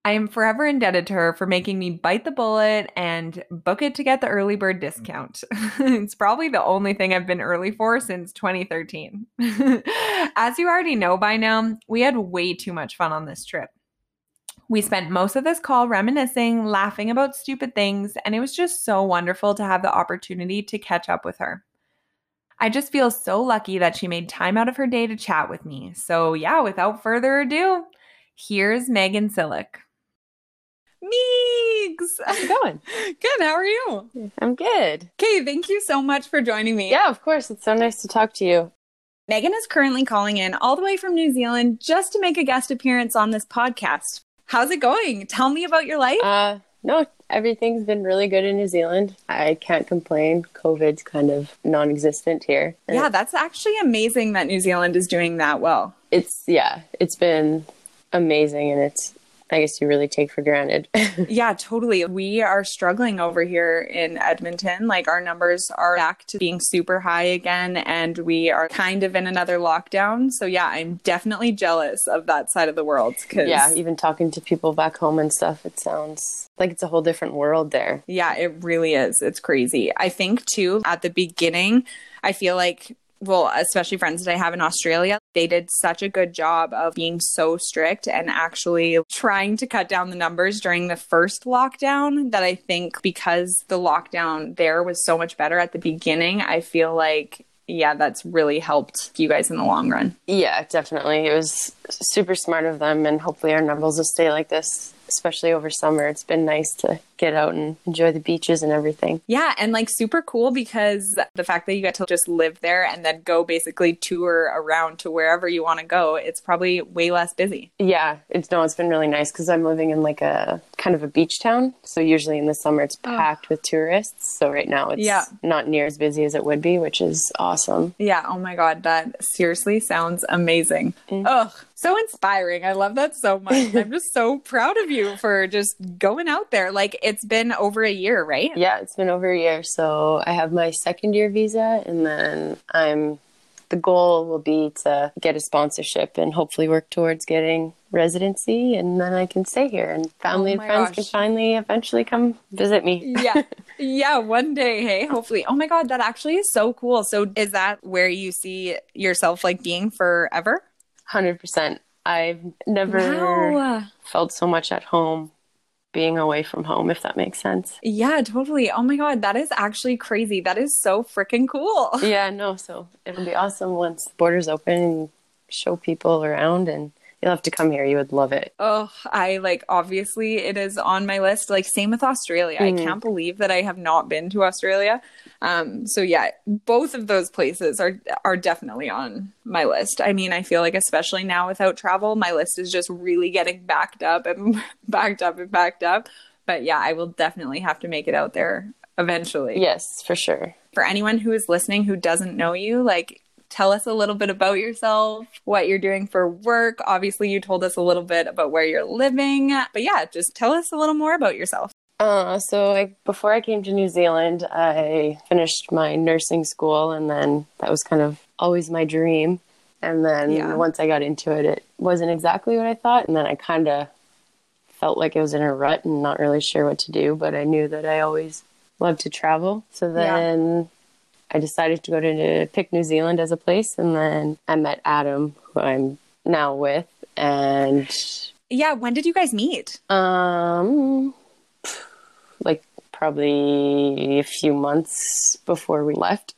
I am forever indebted to her for making me bite the bullet and book it to get the early bird discount. It's probably the only thing I've been early for since twenty thirteen. As you already know by now, we had way too much fun on this trip. We spent most of this call reminiscing, laughing about stupid things, and it was just so wonderful to have the opportunity to catch up with her. I just feel so lucky that she made time out of her day to chat with me. So yeah, without further ado, here's Megan Sillick. Meegs! Thanks. How's it going? Good. How are you? I'm good. Kay, thank you so much for joining me. Yeah, of course. It's so nice to talk to you. Megan is currently calling in all the way from New Zealand just to make a guest appearance on this podcast. How's it going? Tell me about your life. Uh, no, everything's been really good in New Zealand. I can't complain. COVID's kind of non-existent here. Yeah, that's actually amazing that New Zealand is doing that well. It's, yeah, it's been amazing, and it's, I guess you really take for granted. Yeah, totally. We are struggling over here in Edmonton. Like, our numbers are back to being super high again, and we are kind of in another lockdown. So yeah, I'm definitely jealous of that side of the world. Cause... yeah, even talking to people back home and stuff, it sounds like it's a whole different world there. Yeah, it really is. It's crazy. I think too, at the beginning, I feel like, well, especially friends that I have in Australia, they did such a good job of being so strict and actually trying to cut down the numbers during the first lockdown that I think because the lockdown there was so much better at the beginning, I feel like, yeah, that's really helped you guys in the long run. Yeah, definitely. It was super smart of them, and hopefully our numbers will stay like this. Especially over summer, it's been nice to get out and enjoy the beaches and everything. Yeah, and like super cool because the fact that you get to just live there and then go basically tour around to wherever you want to go, it's probably way less busy. Yeah, it's no, it's been really nice because I'm living in like a kind of a beach town. So usually in the summer it's packed oh. with tourists. So right now it's yeah. not near as busy as it would be, which is awesome. Yeah, oh my God, that seriously sounds amazing. Mm-hmm. Ugh. So inspiring. I love that so much. I'm just so proud of you for just going out there. Like, it's been over a year, right? Yeah, it's been over a year. So I have my second year visa, and then I'm, the goal will be to get a sponsorship and hopefully work towards getting residency, and then I can stay here and family oh and friends gosh. can finally eventually come visit me. Yeah. Yeah. One day. Hey, hopefully. Oh my God. That actually is so cool. So is that where you see yourself like being forever? one hundred percent. I've never wow. felt so much at home being away from home, if that makes sense. Yeah, totally. Oh my God, that is actually crazy. That is so freaking cool. Yeah, no, so it'll be awesome once the borders open and show people around, and you'll have to come here. You would love it. Oh, I like, obviously it is on my list. Like, same with Australia. Mm. I can't believe that I have not been to Australia. Um, so yeah, both of those places are are definitely on my list. I mean, I feel like especially now without travel, my list is just really getting backed up and backed up and backed up. But yeah, I will definitely have to make it out there eventually. Yes, for sure. For anyone who is listening who doesn't know you, like, tell us a little bit about yourself, what you're doing for work. Obviously, you told us a little bit about where you're living. But yeah, just tell us a little more about yourself. Uh, so I, before I came to New Zealand, I finished my nursing school, and then that was kind of always my dream. And then yeah. once I got into it, it wasn't exactly what I thought. And then I kind of felt like I was in a rut and not really sure what to do. But I knew that I always loved to travel. So then yeah. I decided to go to pick New Zealand as a place. And then I met Adam, who I'm now with. And yeah, when did you guys meet? Um... like probably a few months before we left.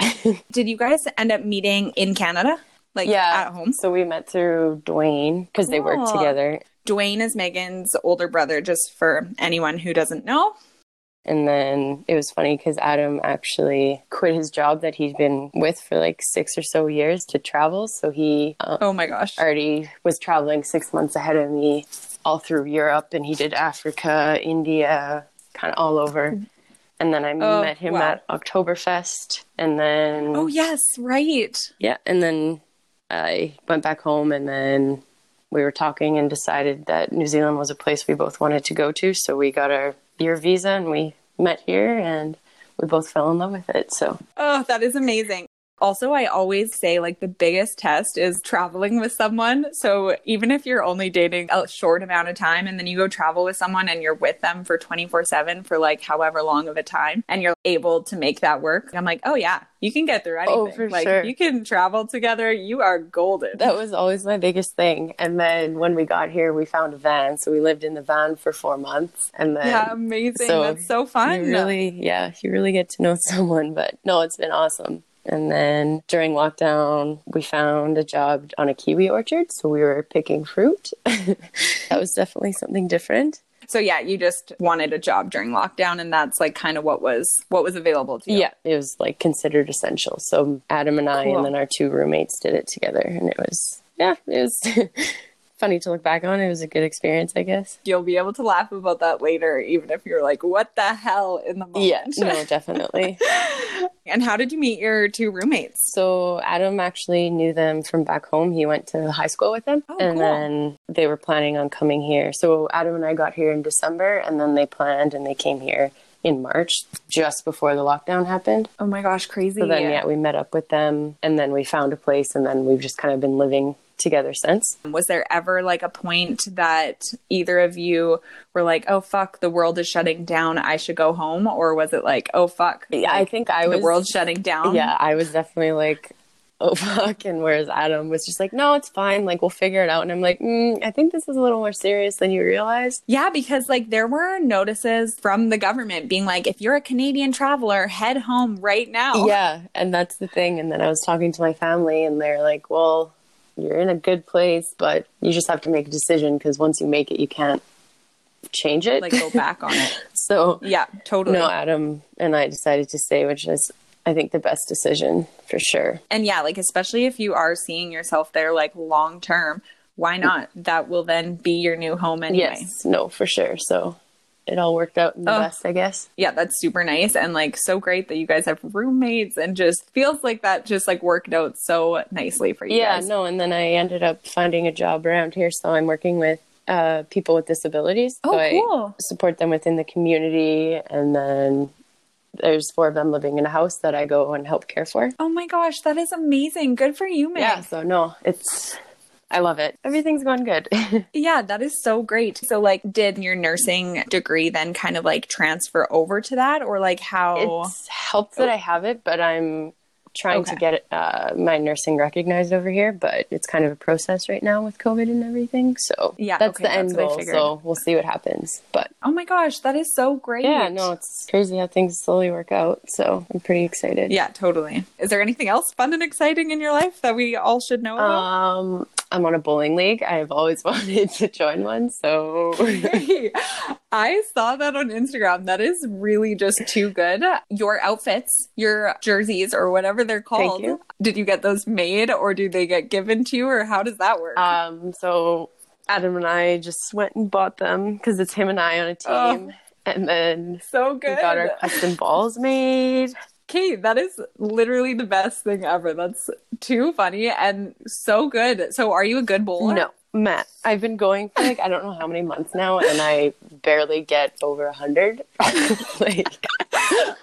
Did you guys end up meeting in Canada? Like yeah. at home? So we met through Dwayne because they oh. worked together. Dwayne is Megan's older brother, just for anyone who doesn't know. And then it was funny because Adam actually quit his job that he'd been with for like six or so years to travel. So he uh, oh my gosh, already was traveling six months ahead of me all through Europe. And he did Africa, India, kind of all over. And then I oh, met him wow. at Oktoberfest. And then... oh, yes, right. Yeah, and then I went back home, and then we were talking and decided that New Zealand was a place we both wanted to go to. So we got our year visa, and we met here, and we both fell in love with it. So oh, that is amazing. Also, I always say, like, the biggest test is traveling with someone. So even if you're only dating a short amount of time, and then you go travel with someone and you're with them for twenty-four seven for like however long of a time, and you're able to make that work, I'm like, oh yeah, you can get through anything. Oh, for like, sure. You can travel together. You are golden. That was always my biggest thing. And then when we got here, we found a van. So we lived in the van for four months. And then yeah, amazing. So that's so fun. You really, yeah, you really get to know someone. But no, it's been awesome. And then during lockdown, we found a job on a kiwi orchard. So we were picking fruit. That was definitely something different. So yeah, you just wanted a job during lockdown, and that's like kind of what was what was available to you. Yeah, it was like considered essential. So Adam and I, cool. and then our two roommates did it together, and it was yeah, it was funny to look back on. It was a good experience, I guess. You'll be able to laugh about that later, even if you're like, "What the hell?" in the moment. Yeah, no, definitely. And how did you meet your two roommates? So Adam actually knew them from back home. He went to high school with them. Oh, and cool. Then they were planning on coming here. So Adam and I got here in December, and then they planned and they came here in March, just before the lockdown happened. Oh my gosh, crazy. So then, yeah, we met up with them, and then we found a place, and then we've just kind of been living together since. Was there ever like a point that either of you were like, oh fuck, the world is shutting down, I should go home? Or was it like, oh fuck, yeah, like, I think I was, the world's shutting down? Yeah, I was definitely like, oh fuck. And whereas Adam was just like, no, it's fine, like we'll figure it out. And I'm like, mm, I think this is a little more serious than you realize. Yeah, because like there were notices from the government being like, if you're a Canadian traveler, head home right now. Yeah, and that's the thing. And then I was talking to my family, and they're like, well, you're in a good place, but you just have to make a decision, because once you make it, you can't change it. Like, go back on it. So yeah, totally. No, Adam and I decided to stay, which is, I think, the best decision for sure. And yeah, like, especially if you are seeing yourself there, like long term, why not? That will then be your new home anyway. Yes, no, for sure. So it all worked out in the oh, best, I guess. Yeah, that's super nice. And like, so great that you guys have roommates, and just feels like that just like worked out so nicely for you yeah, guys. Yeah, no. And then I ended up finding a job around here. So I'm working with uh, people with disabilities. Oh, so cool. I support them within the community. And then there's four of them living in a house that I go and help care for. Oh my gosh, that is amazing. Good for you, Mick. Yeah, so no, it's... I love it. Everything's going good. Yeah, that is so great. So like, did your nursing degree then kind of like transfer over to that, or like how? It's helped that I have it, but I'm trying okay. to get uh, my nursing recognized over here, but it's kind of a process right now with COVID and everything. So yeah, that's okay, the end goal. So we'll see what happens. But oh my gosh, that is so great. Yeah, no, it's crazy how things slowly work out. So I'm pretty excited. Yeah, totally. Is there anything else fun and exciting in your life that we all should know about? Um, I'm on a bowling league. I've always wanted to join one. So hey, I saw that on Instagram. That is really just too good. Your outfits, your jerseys, or whatever they're called. Thank you. Did you get those made, or do they get given to you, or how does that work? Um, so Adam and I just went and bought them, because it's him and I on a team. Oh, and then so good. We got our custom balls made. Okay, that is literally the best thing ever. That's too funny and so good. So are you a good bowler? No, Matt. I've been going for like, I don't know how many months now, and I barely get over a hundred. Like,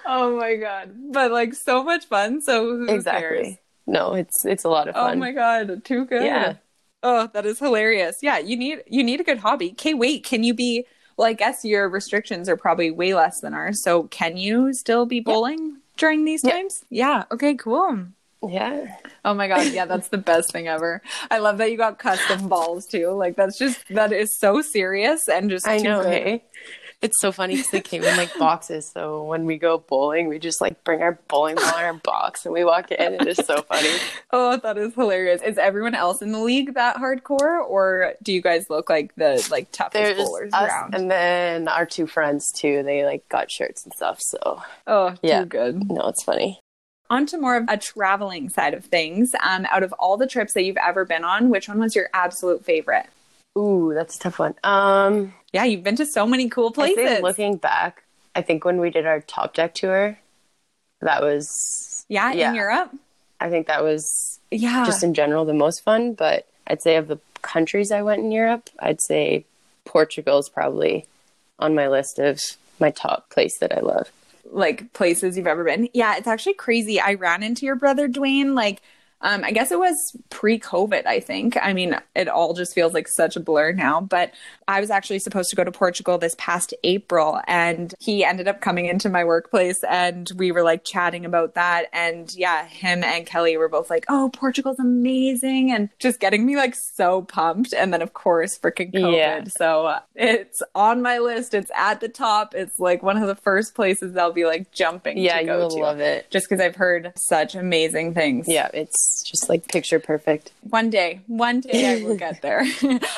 oh my god, but like so much fun. So who exactly cares? No, it's it's a lot of fun. Oh my god, too good. Yeah, oh, that is hilarious. Yeah, you need you need a good hobby. Okay, wait, can you be, well, I guess your restrictions are probably way less than ours, so can you still be bowling yeah. during these yeah. times? Yeah, okay, cool. Yeah, oh my god, yeah, that's the best thing ever. I love that you got custom balls too. Like, that's just, that is so serious and just I too know good. Hey, it's so funny because they came in like boxes. So when we go bowling, we just like bring our bowling ball in our box and we walk in. It is so funny. Oh, that is hilarious. Is everyone else in the league that hardcore, or do you guys look like the like toughest There's bowlers us, around? And then our two friends too. They like got shirts and stuff. So oh, yeah, too good. No, it's funny. On to more of a traveling side of things. Um, out of all the trips that you've ever been on, which one was your absolute favorite? Ooh, that's a tough one. Um, yeah, you've been to so many cool places. I think looking back, I think when we did our Top Deck tour, that was... Yeah, yeah, in Europe? I think that was yeah. just in general the most fun. But I'd say of the countries I went in Europe, I'd say Portugal's probably on my list of my top place that I love. Like, places you've ever been. Yeah, it's actually crazy. I ran into your brother, Dwayne, like... Um, I guess it was pre-COVID, I think. I mean, it all just feels like such a blur now. But I was actually supposed to go to Portugal this past April, and he ended up coming into my workplace, and we were like chatting about that. And yeah, him and Kelly were both like, oh, Portugal's amazing, and just getting me like so pumped. And then, of course, freaking COVID. Yeah. So uh, it's on my list. It's at the top. It's like one of the first places I'll be like jumping yeah, to go to. Yeah, you will love it. Just because I've heard such amazing things. Yeah, it's It's just like picture perfect. One day, one day I will get there.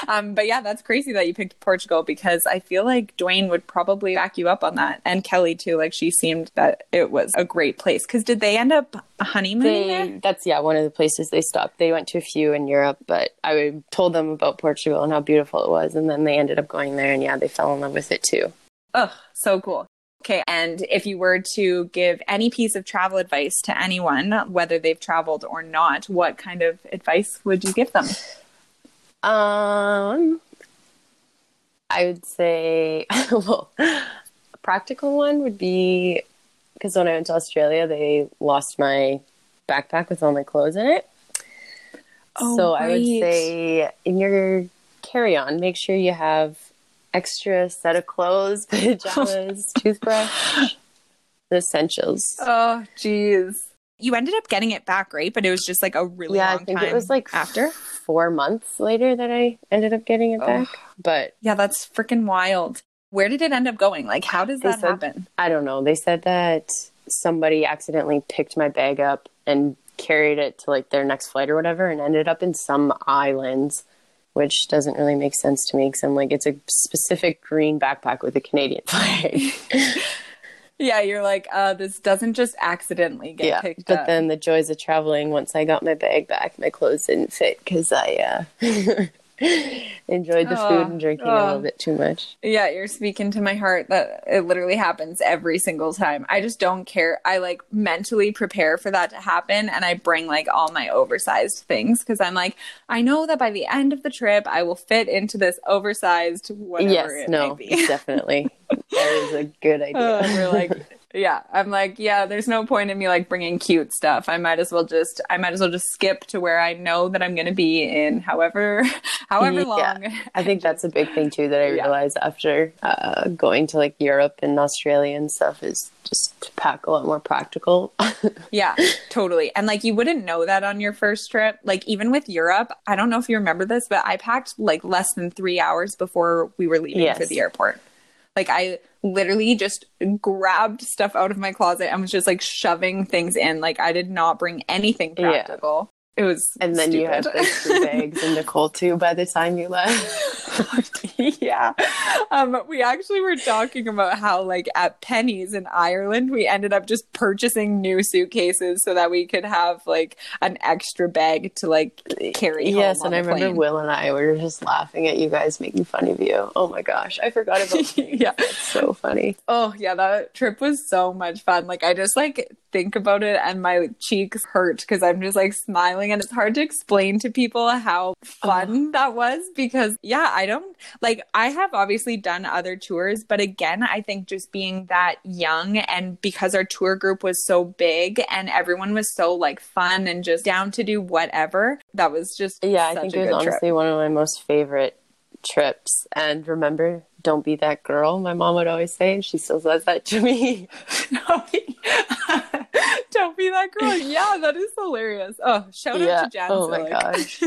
um, but yeah, that's crazy that you picked Portugal, because I feel like Dwayne would probably back you up on that. And Kelly too, like she seemed that it was a great place. Cause did they end up honeymooning there? That's yeah. One of the places they stopped. They went to a few in Europe, but I told them about Portugal and how beautiful it was. And then they ended up going there and yeah, they fell in love with it too. Oh, so cool. Okay, and if you were to give any piece of travel advice to anyone, whether they've traveled or not, what kind of advice would you give them? Um, I would say, well, a practical one would be, because when I went to Australia, they lost my backpack with all my clothes in it. Oh, so right. I would say in your carry-on, make sure you have extra set of clothes, pajamas, toothbrush, the essentials. Oh, geez. You ended up getting it back, right? But it was just like a really yeah, long time. Yeah, I think time it was like after four months later that I ended up getting it oh. back. But yeah, that's freaking wild. Where did it end up going? Like, how does that said, happen? I don't know. They said that somebody accidentally picked my bag up and carried it to like their next flight or whatever and ended up in some islands, which doesn't really make sense to me because I'm like, it's a specific green backpack with a Canadian flag. Yeah, you're like, uh, this doesn't just accidentally get yeah, picked but up. But then the joys of traveling, once I got my bag back, my clothes didn't fit because I uh, enjoyed the oh, food and drinking oh. a little bit too much. Yeah, you're speaking to my heart. That it literally happens every single time. I just don't care. I like mentally prepare for that to happen, and I bring like all my oversized things because I'm like, I know that by the end of the trip I will fit into this oversized whatever. Yes, it no, may be. Definitely. That is a good idea. Uh, we're like, yeah, I'm like, yeah, there's no point in me like bringing cute stuff. I might as well just, I might as well just skip to where I know that I'm going to be in however, however yeah. long. I think that's a big thing too, that I realized yeah. after uh, going to like Europe and Australia and stuff, is just to pack a lot more practical. Yeah, totally. And like, you wouldn't know that on your first trip. Like even with Europe, I don't know if you remember this, but I packed like less than three hours before we were leaving yes. for the airport. Like I literally just grabbed stuff out of my closet and was just like shoving things in. Like I did not bring anything practical. Yeah. It was And then stupid. You had like two bags and Nicole too by the time you left. Yeah. Um, we actually were talking about how like at Penny's in Ireland, we ended up just purchasing new suitcases so that we could have like an extra bag to like carry home. Yes, and I remember plane. Will and I were just laughing at you guys making fun of you. Oh my gosh, I forgot about you. Yeah. That's so funny. Oh yeah, that trip was so much fun. Like I just like think about it and my cheeks hurt because I'm just like smiling, and it's hard to explain to people how fun oh. that was because yeah, I don't like I have obviously done other tours, but again, I think just being that young and because our tour group was so big and everyone was so like fun and just down to do whatever, that was just yeah, I think it was honestly trip. One of my most favorite trips. And remember, don't be that girl, my mom would always say, and she still says that to me. Don't be that girl. Yeah, that is hilarious. Oh, shout yeah. out to Jen. Oh my gosh.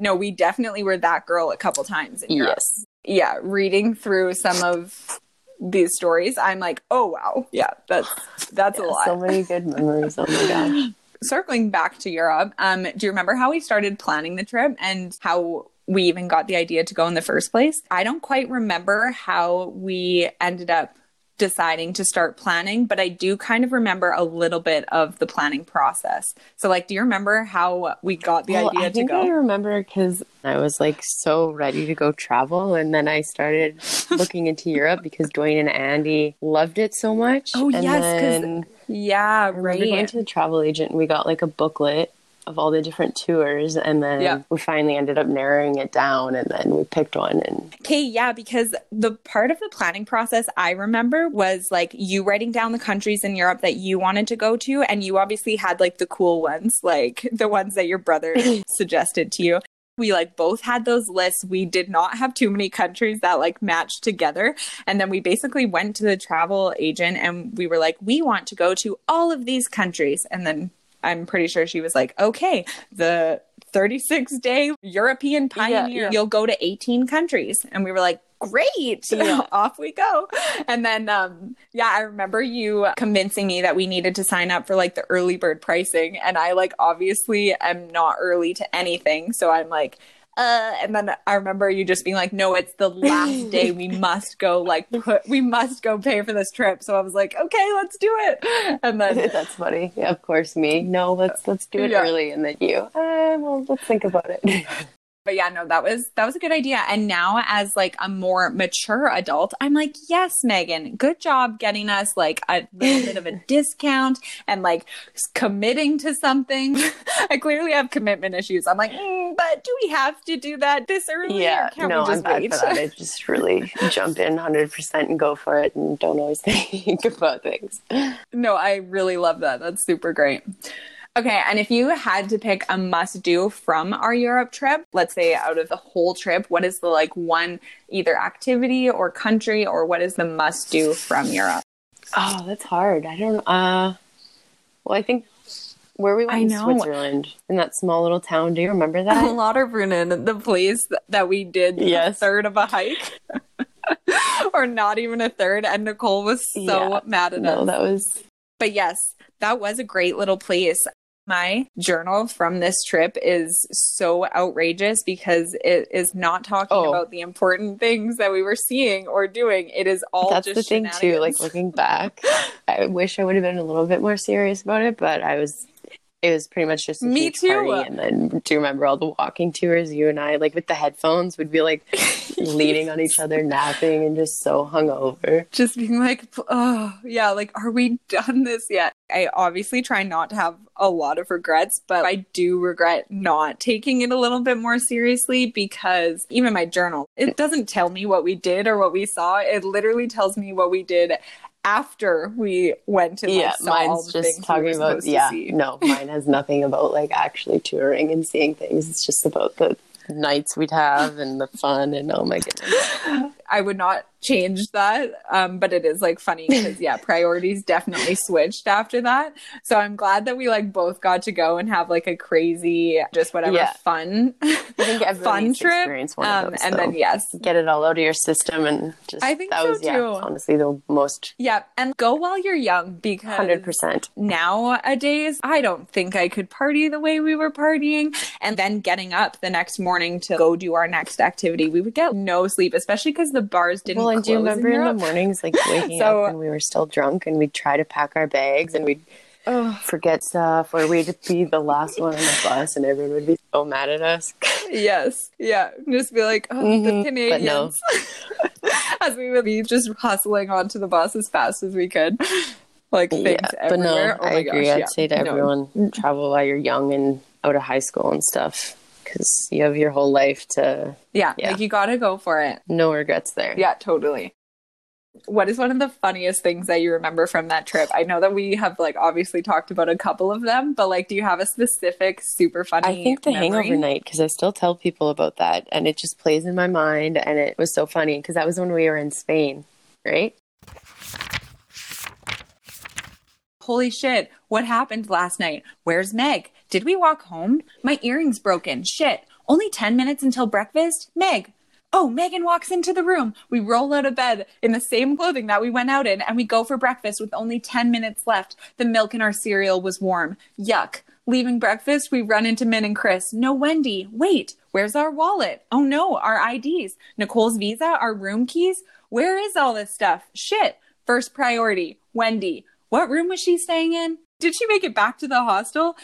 No, we definitely were that girl a couple times in Europe. Yes. Yeah, reading through some of these stories, I'm like, oh wow, yeah, that's that's yeah, a lot. So many good memories. Oh my gosh. Circling back to Europe, um, do you remember how we started planning the trip and how we even got the idea to go in the first place? I don't quite remember how we ended up deciding to start planning, but I do kind of remember a little bit of the planning process. So like, do you remember how we got the well, idea I to go? I think I remember because I was like so ready to go travel, and then I started looking into Europe because Dwayne and Andy loved it so much. Oh and yes, because yeah, right. We went to the travel agent and we got like a booklet of all the different tours, and then yeah. we finally ended up narrowing it down, and then we picked one. And okay, yeah, because the part of the planning process I remember was like you writing down the countries in Europe that you wanted to go to, and you obviously had like the cool ones, like the ones that your brother suggested to you. We like both had those lists. We did not have too many countries that like matched together. And then we basically went to the travel agent and we were like, we want to go to all of these countries. And then I'm pretty sure she was like, okay, the thirty-six day European pioneer, yeah, yeah. you'll go to eighteen countries. And we were like, great, you know, off we go. And then, um, yeah, I remember you convincing me that we needed to sign up for like the early bird pricing. And I like, obviously am not early to anything. So I'm like, uh, and then I remember you just being like, no, it's the last day. We must go like, put, we must go pay for this trip. So I was like, okay, let's do it. And then that's funny. Yeah, of course me. No, let's, let's do it yeah. early. And then you, uh, well, let's think about it. But yeah, no, that was, that was a good idea. And now as like a more mature adult, I'm like, yes, Megan, good job getting us like a little bit of a discount and like committing to something. I clearly have commitment issues. I'm like, mm, but do we have to do that this early? Yeah, no, I'm bad for that. I just really jump in one hundred percent and go for it and don't always think about things. No, I really love that. That's super great. Okay, and if you had to pick a must-do from our Europe trip, let's say out of the whole trip, what is the like one either activity or country, or what is the must-do from Europe? Oh, that's hard. I don't. Uh, well, I think where we went in Switzerland in that small little town. Do you remember that? Lauterbrunnen, the place that we did yes. a third of a hike, or not even a third. And Nicole was so yeah. mad at no, us. No, that was. But yes, that was a great little place. My journal from this trip is so outrageous because it is not talking oh. about the important things that we were seeing or doing. It is all That's just the thing too, like looking back, I wish I would have been a little bit more serious about it, but I was, it was pretty much just a Me huge too. party. And then do you remember all the walking tours, you and I, like with the headphones, would be like leaning on each other, napping and just so hungover. Just being like, oh yeah, like, are we done this yet? I obviously try not to have a lot of regrets, but I do regret not taking it a little bit more seriously because even my journal, it doesn't tell me what we did or what we saw. It literally tells me what we did after we went to like, yeah, saw mine's all the just things talking we were about yeah. To see. No, mine has nothing about like actually touring and seeing things. It's just about the nights we'd have and the fun and oh my goodness. I would not change that, um, but it is like funny because yeah, priorities definitely switched after that. So I'm glad that we like both got to go and have like a crazy, just whatever yeah. fun, I think fun trip. Experience one um, of those, and so. Then yes, get it all out of your system and just I think that so was too. Yeah, honestly the most. Yeah, and go while you're young because one hundred percent nowadays I don't think I could party the way we were partying, and then getting up the next morning to go do our next activity, we would get no sleep, especially because the bars didn't. Well, and do you remember in, in the mornings, like waking so, up and we were still drunk and we'd try to pack our bags and we'd oh. forget stuff or we'd be the last one on the bus and everyone would be so mad at us. Yes. Yeah. Just be like, oh, mm-hmm. the Canadians. But no. As we would be just hustling onto the bus as fast as we could. Like things yeah, everywhere. But no, oh my I agree. Gosh, I'd yeah. say to no. everyone, travel while you're young and out of high school and stuff. Because you have your whole life to... Yeah, yeah, like you gotta go for it. No regrets there. Yeah, totally. What is one of the funniest things that you remember from that trip? I know that we have like obviously talked about a couple of them, but like do you have a specific super funny I think the memory? Hangover night, because I still tell people about that and it just plays in my mind and it was so funny because that was when we were in Spain, right? Holy shit, what happened last night? Where's Meg? Did we walk home? My earring's broken. Shit. Only ten minutes until breakfast? Meg. Oh, Megan walks into the room. We roll out of bed in the same clothing that we went out in and we go for breakfast with only ten minutes left. The milk in our cereal was warm. Yuck. Leaving breakfast, we run into Min and Chris. No Wendy. Wait, where's our wallet? Oh no, our I Ds. Nicole's Visa, our room keys. Where is all this stuff? Shit. First priority, Wendy. What room was she staying in? Did she make it back to the hostel?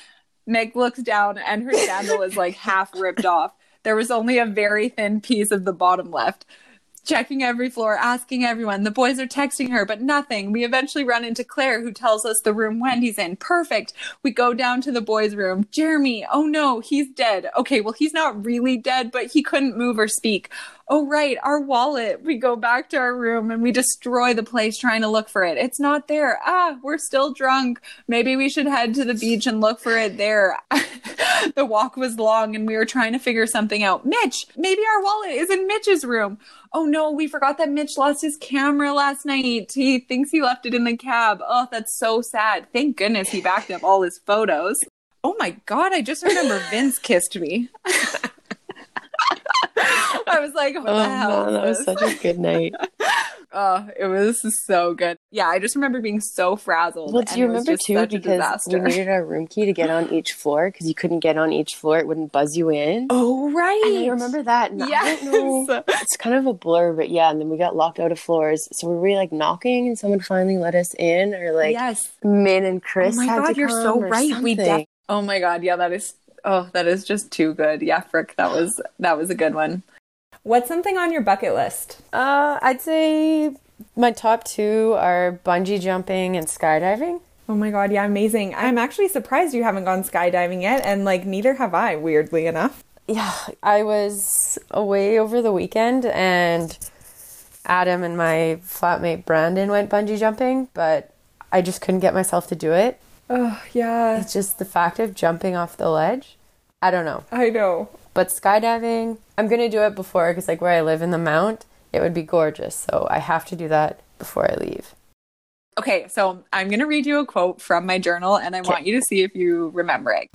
Meg looks down and her sandal is like half ripped off. There was only a very thin piece of the bottom left. Checking every floor, asking everyone. The boys are texting her, but nothing. We eventually run into Claire, who tells us the room Wendy's in. Perfect. We go down to the boys' room. Jeremy, oh no, he's dead. Okay, well, he's not really dead, but he couldn't move or speak. Oh, right, our wallet. We go back to our room and we destroy the place trying to look for it. It's not there. Ah, we're still drunk. Maybe we should head to the beach and look for it there. The walk was long and we were trying to figure something out. Mitch, maybe our wallet is in Mitch's room. Oh no, we forgot that Mitch lost his camera last night. He thinks he left it in the cab. Oh, that's so sad. Thank goodness he backed up all his photos. Oh my God, I just remember Vince kissed me. I I was like, what oh, the hell? Man, that was such a good night. Oh, it was so good. Yeah, I just remember being so frazzled. Well, do you remember too? Because we needed our room key to get on each floor because you couldn't get on each floor. It wouldn't buzz you in. Oh, right. And I remember that. And yes. I don't know. It's kind of a blur, but yeah. And then we got locked out of floors. So we were like knocking and someone finally let us in, or like yes. Min and Chris oh my had God, to come. You're so right. Something. We def- Oh my God. Yeah, that is. Oh, that is just too good. Yeah, frick. That was that was a good one. What's something on your bucket list? Uh, I'd say my top two are bungee jumping and skydiving. Oh my God, yeah, amazing. I'm actually surprised you haven't gone skydiving yet, and like neither have I, weirdly enough. Yeah, I was away over the weekend and Adam and my flatmate Brandon went bungee jumping, but I just couldn't get myself to do it. Oh, yeah. It's just the fact of jumping off the ledge. I don't know. I know. But skydiving, I'm going to do it before, because like where I live in the Mount, it would be gorgeous. So I have to do that before I leave. Okay, so I'm going to read you a quote from my journal, and I okay. want you to see if you remember it.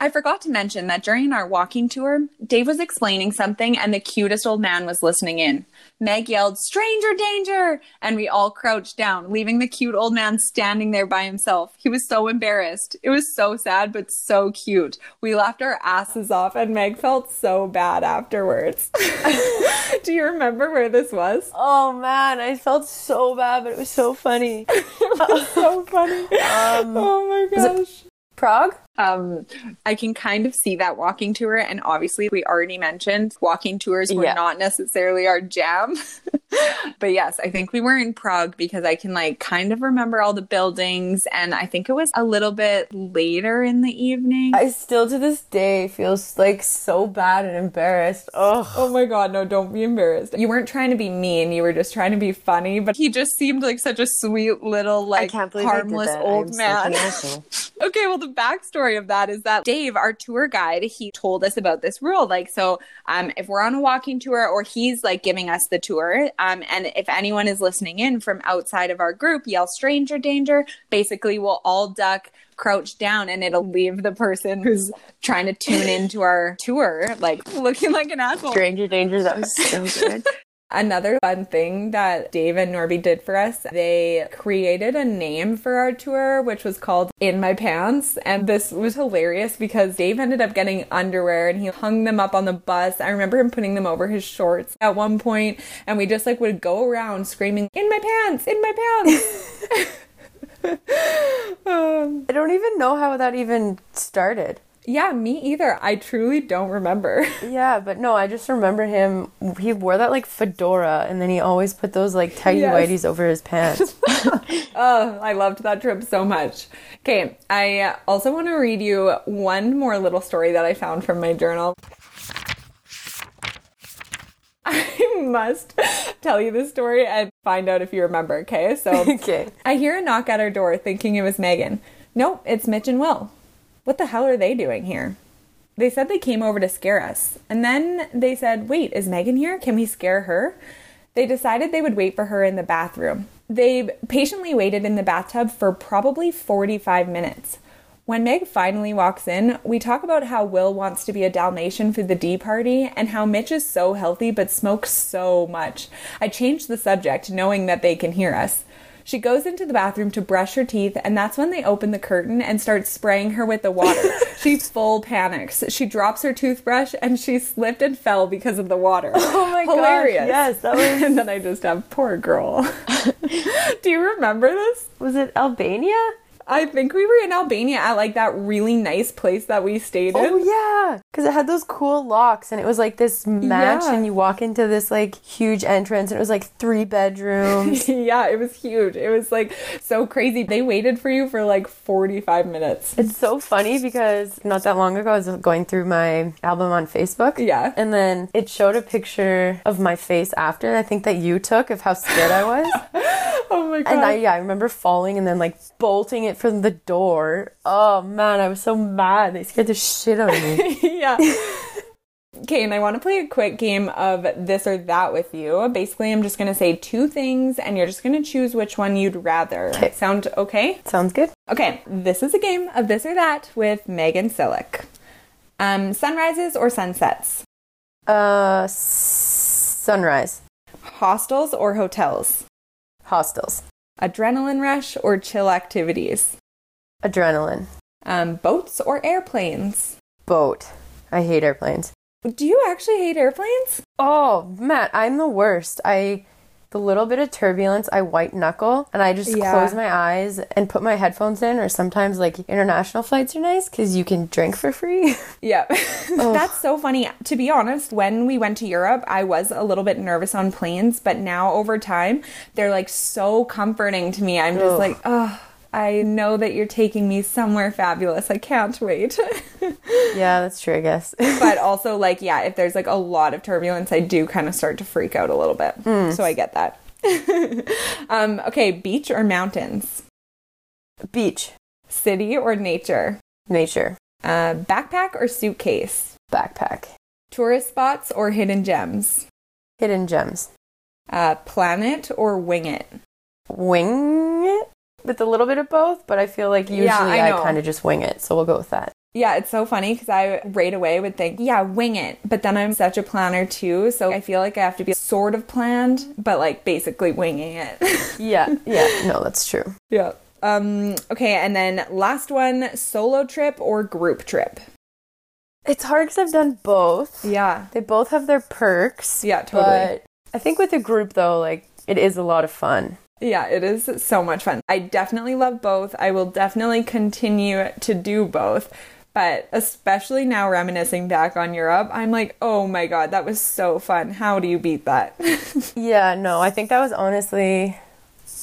I forgot to mention that during our walking tour, Dave was explaining something and the cutest old man was listening in. Meg yelled, "Stranger danger!" and we all crouched down, leaving the cute old man standing there by himself. He was so embarrassed. It was so sad, but so cute. We laughed our asses off and Meg felt so bad afterwards. Do you remember where this was? Oh man, I felt so bad, but it was so funny. It was so funny. Um, oh my gosh. Prague? Um, I can kind of see that walking tour, and obviously we already mentioned walking tours were yeah. not necessarily our jam. But yes, I think we were in Prague because I can like kind of remember all the buildings, and I think it was a little bit later in the evening. I still to this day feel like so bad and embarrassed. Ugh. Oh my God, no, don't be embarrassed. You weren't trying to be mean, you were just trying to be funny, but he just seemed like such a sweet little like harmless old man. Okay, well, the backstory of that is that Dave, our tour guide, he told us about this rule. Like, so um, if we're on a walking tour, or he's like giving us the tour, um, and if anyone is listening in from outside of our group, yell "stranger danger." Basically, we'll all duck, crouch down, and it'll leave the person who's trying to tune into our tour like looking like an asshole. Stranger danger. That was so good. Another fun thing that Dave and Norby did for us, they created a name for our tour, which was called In My Pants. And this was hilarious because Dave ended up getting underwear and he hung them up on the bus. I remember him putting them over his shorts at one point, and we just like would go around screaming, "In my pants, in my pants." um, I don't even know how that even started. Yeah, me either. I truly don't remember. Yeah, but no, I just remember him. He wore that, like, fedora, and then he always put those, like, tighty yes. whities over his pants. Oh, I loved that trip so much. Okay, I also want to read you one more little story that I found from my journal. I must tell you this story and find out if you remember, okay? So okay. I hear a knock at our door thinking it was Megan. Nope, it's Mitch and Will. What the hell are they doing here? They said they came over to scare us. And then they said, wait, is Megan here? Can we scare her? They decided they would wait for her in the bathroom. They patiently waited in the bathtub for probably forty-five minutes. When Meg finally walks in, we talk about how Will wants to be a Dalmatian for the D party and how Mitch is so healthy but smokes so much. I changed the subject, knowing that they can hear us. She goes into the bathroom to brush her teeth, and that's when they open the curtain and start spraying her with the water. She full panics. She drops her toothbrush, and she slipped and fell because of the water. Oh my Hilarious. Gosh, yes. That was... And then I just have, poor girl. Do you remember this? Was it Albania? I think we were in Albania at like that really nice place that we stayed in. Oh yeah, because it had those cool locks and it was like this mansion yeah. and you walk into this like huge entrance and it was like three bedrooms. Yeah, it was huge. It was like so crazy. They waited for you for like forty-five minutes. It's so funny because not that long ago I was going through my album on Facebook. Yeah. And then it showed a picture of my face after, I think that you took, of how scared I was. Oh my God. And I, yeah, I remember falling and then like bolting it from the door. Oh man, I was so mad. They scared the shit out of me. Yeah. Okay, and I want to play a quick game of this or that with you. Basically, I'm just going to say two things and you're just going to choose which one you'd rather. Kay. Sound okay? Sounds good. Okay, this is a game of this or that with Megan Sillick. Um, sunrises or sunsets? Uh, sunrise. Hostels or hotels? Hostels. Adrenaline rush or chill activities? Adrenaline. Um, boats or airplanes? Boat. I hate airplanes. Do you actually hate airplanes? Oh, Matt, I'm the worst. I, the little bit of turbulence, I white knuckle and I just yeah. close my eyes and put my headphones in, or sometimes like international flights are nice because you can drink for free. Yeah. Oh. That's so funny. To be honest, when we went to Europe, I was a little bit nervous on planes, but now over time, they're like so comforting to me. I'm just oh. like, oh. I know that you're taking me somewhere fabulous. I can't wait. Yeah, that's true, I guess. But also, like, yeah, if there's, like, a lot of turbulence, I do kind of start to freak out a little bit. Mm. So I get that. um, okay, beach or mountains? Beach. City or nature? Nature. Uh, backpack or suitcase? Backpack. Tourist spots or hidden gems? Hidden gems. Uh, planet or wing it? Wing it? With a little bit of both, but I feel like usually yeah, I, I kind of just wing it, so we'll go with that. Yeah, it's so funny because I right away would think, yeah, wing it, but then I'm such a planner too, so I feel like I have to be sort of planned, but like basically winging it. yeah, yeah, no, that's true. Yeah. Um. Okay, and then last one, solo trip or group trip? It's hard because I've done both. Yeah. They both have their perks. Yeah, totally. But I think with a group though, like, it is a lot of fun. Yeah, it is so much fun. I definitely love both. I will definitely continue to do both. But especially now reminiscing back on Europe, I'm like, oh my God, that was so fun. How do you beat that? Yeah, no, I think that was honestly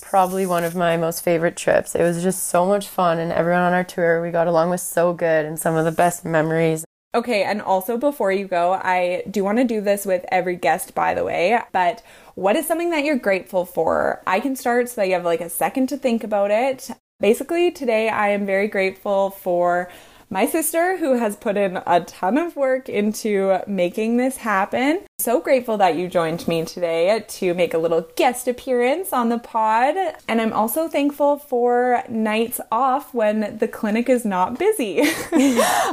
probably one of my most favorite trips. It was just so much fun. And everyone on our tour we got along with so good, and some of the best memories. Okay, and also before you go, I do want to do this with every guest, by the way, but what is something that you're grateful for? I can start so that you have like a second to think about it. Basically, today I am very grateful for my sister who has put in a ton of work into making this happen. So grateful that you joined me today to make a little guest appearance on the pod. And I'm also thankful for nights off when the clinic is not busy.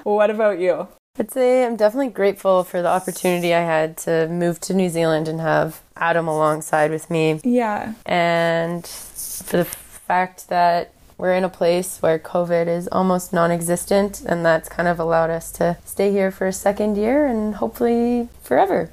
What about you? I'd say I'm definitely grateful for the opportunity I had to move to New Zealand and have Adam alongside with me. Yeah. And for the fact that we're in a place where COVID is almost non-existent, and that's kind of allowed us to stay here for a second year and hopefully forever.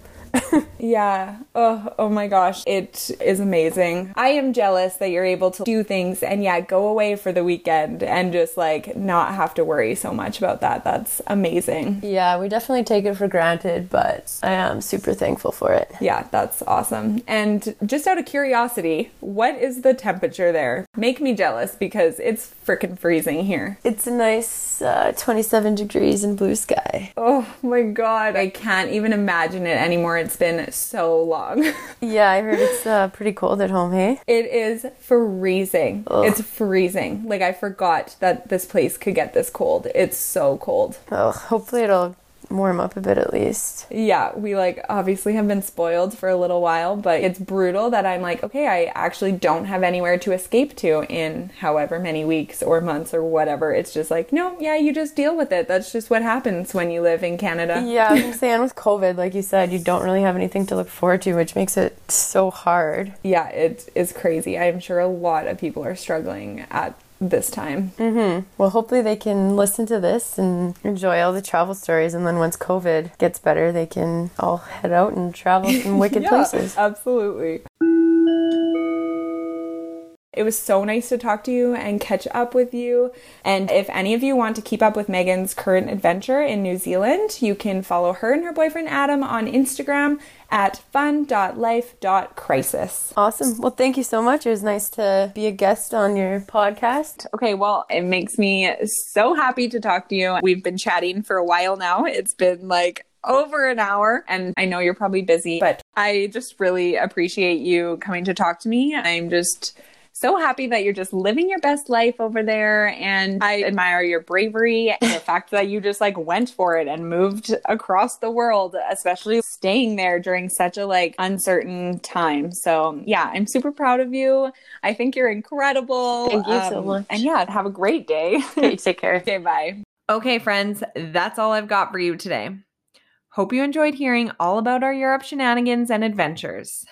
Yeah. Oh, oh my gosh. It is amazing. I am jealous that you're able to do things and yeah, go away for the weekend and just like not have to worry so much about that. That's amazing. Yeah, we definitely take it for granted, but I am super thankful for it. Yeah, that's awesome. And just out of curiosity, what is the temperature there? Make me jealous because it's freaking freezing here. It's a nice uh, twenty-seven degrees and blue sky. Oh my God. I can't even imagine it anymore. It's been so long. Yeah, I heard it's uh, pretty cold at home, hey? It is freezing. Ugh. It's freezing. Like, I forgot that this place could get this cold. It's so cold. Oh, hopefully it'll warm up a bit at least. Yeah, we like obviously have been spoiled for a little while, but it's brutal that I'm like, okay, I actually don't have anywhere to escape to in however many weeks or months or whatever. It's just like, no, yeah, you just deal with it. That's just what happens when you live in Canada. Yeah, I'm saying with COVID, like you said, you don't really have anything to look forward to, which makes it so hard. Yeah, it is crazy. I'm sure a lot of people are struggling at this time. Mm-hmm. Well, hopefully they can listen to this and enjoy all the travel stories, and then once COVID gets better, they can all head out and travel some wicked yeah, places. Absolutely. It was so nice to talk to you and catch up with you. And if any of you want to keep up with Megan's current adventure in New Zealand, you can follow her and her boyfriend Adam on Instagram at fun dot life dot crisis. Awesome. Well, thank you so much. It was nice to be a guest on your podcast. Okay, well, it makes me so happy to talk to you. We've been chatting for a while now. It's been like over an hour, and I know you're probably busy, but I just really appreciate you coming to talk to me. I'm just so happy that you're just living your best life over there. And I admire your bravery and the fact that you just like went for it and moved across the world, especially staying there during such a like uncertain time. So yeah, I'm super proud of you. I think you're incredible. Thank you um, so much. And yeah, have a great day. Okay, take care. Okay, bye. Okay, friends, that's all I've got for you today. Hope you enjoyed hearing all about our Europe shenanigans and adventures.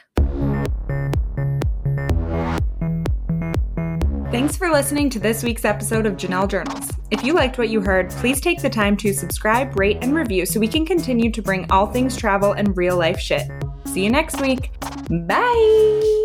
Thanks for listening to this week's episode of Janelle Journals. If you liked what you heard, please take the time to subscribe, rate, and review so we can continue to bring all things travel and real life shit. See you next week. Bye!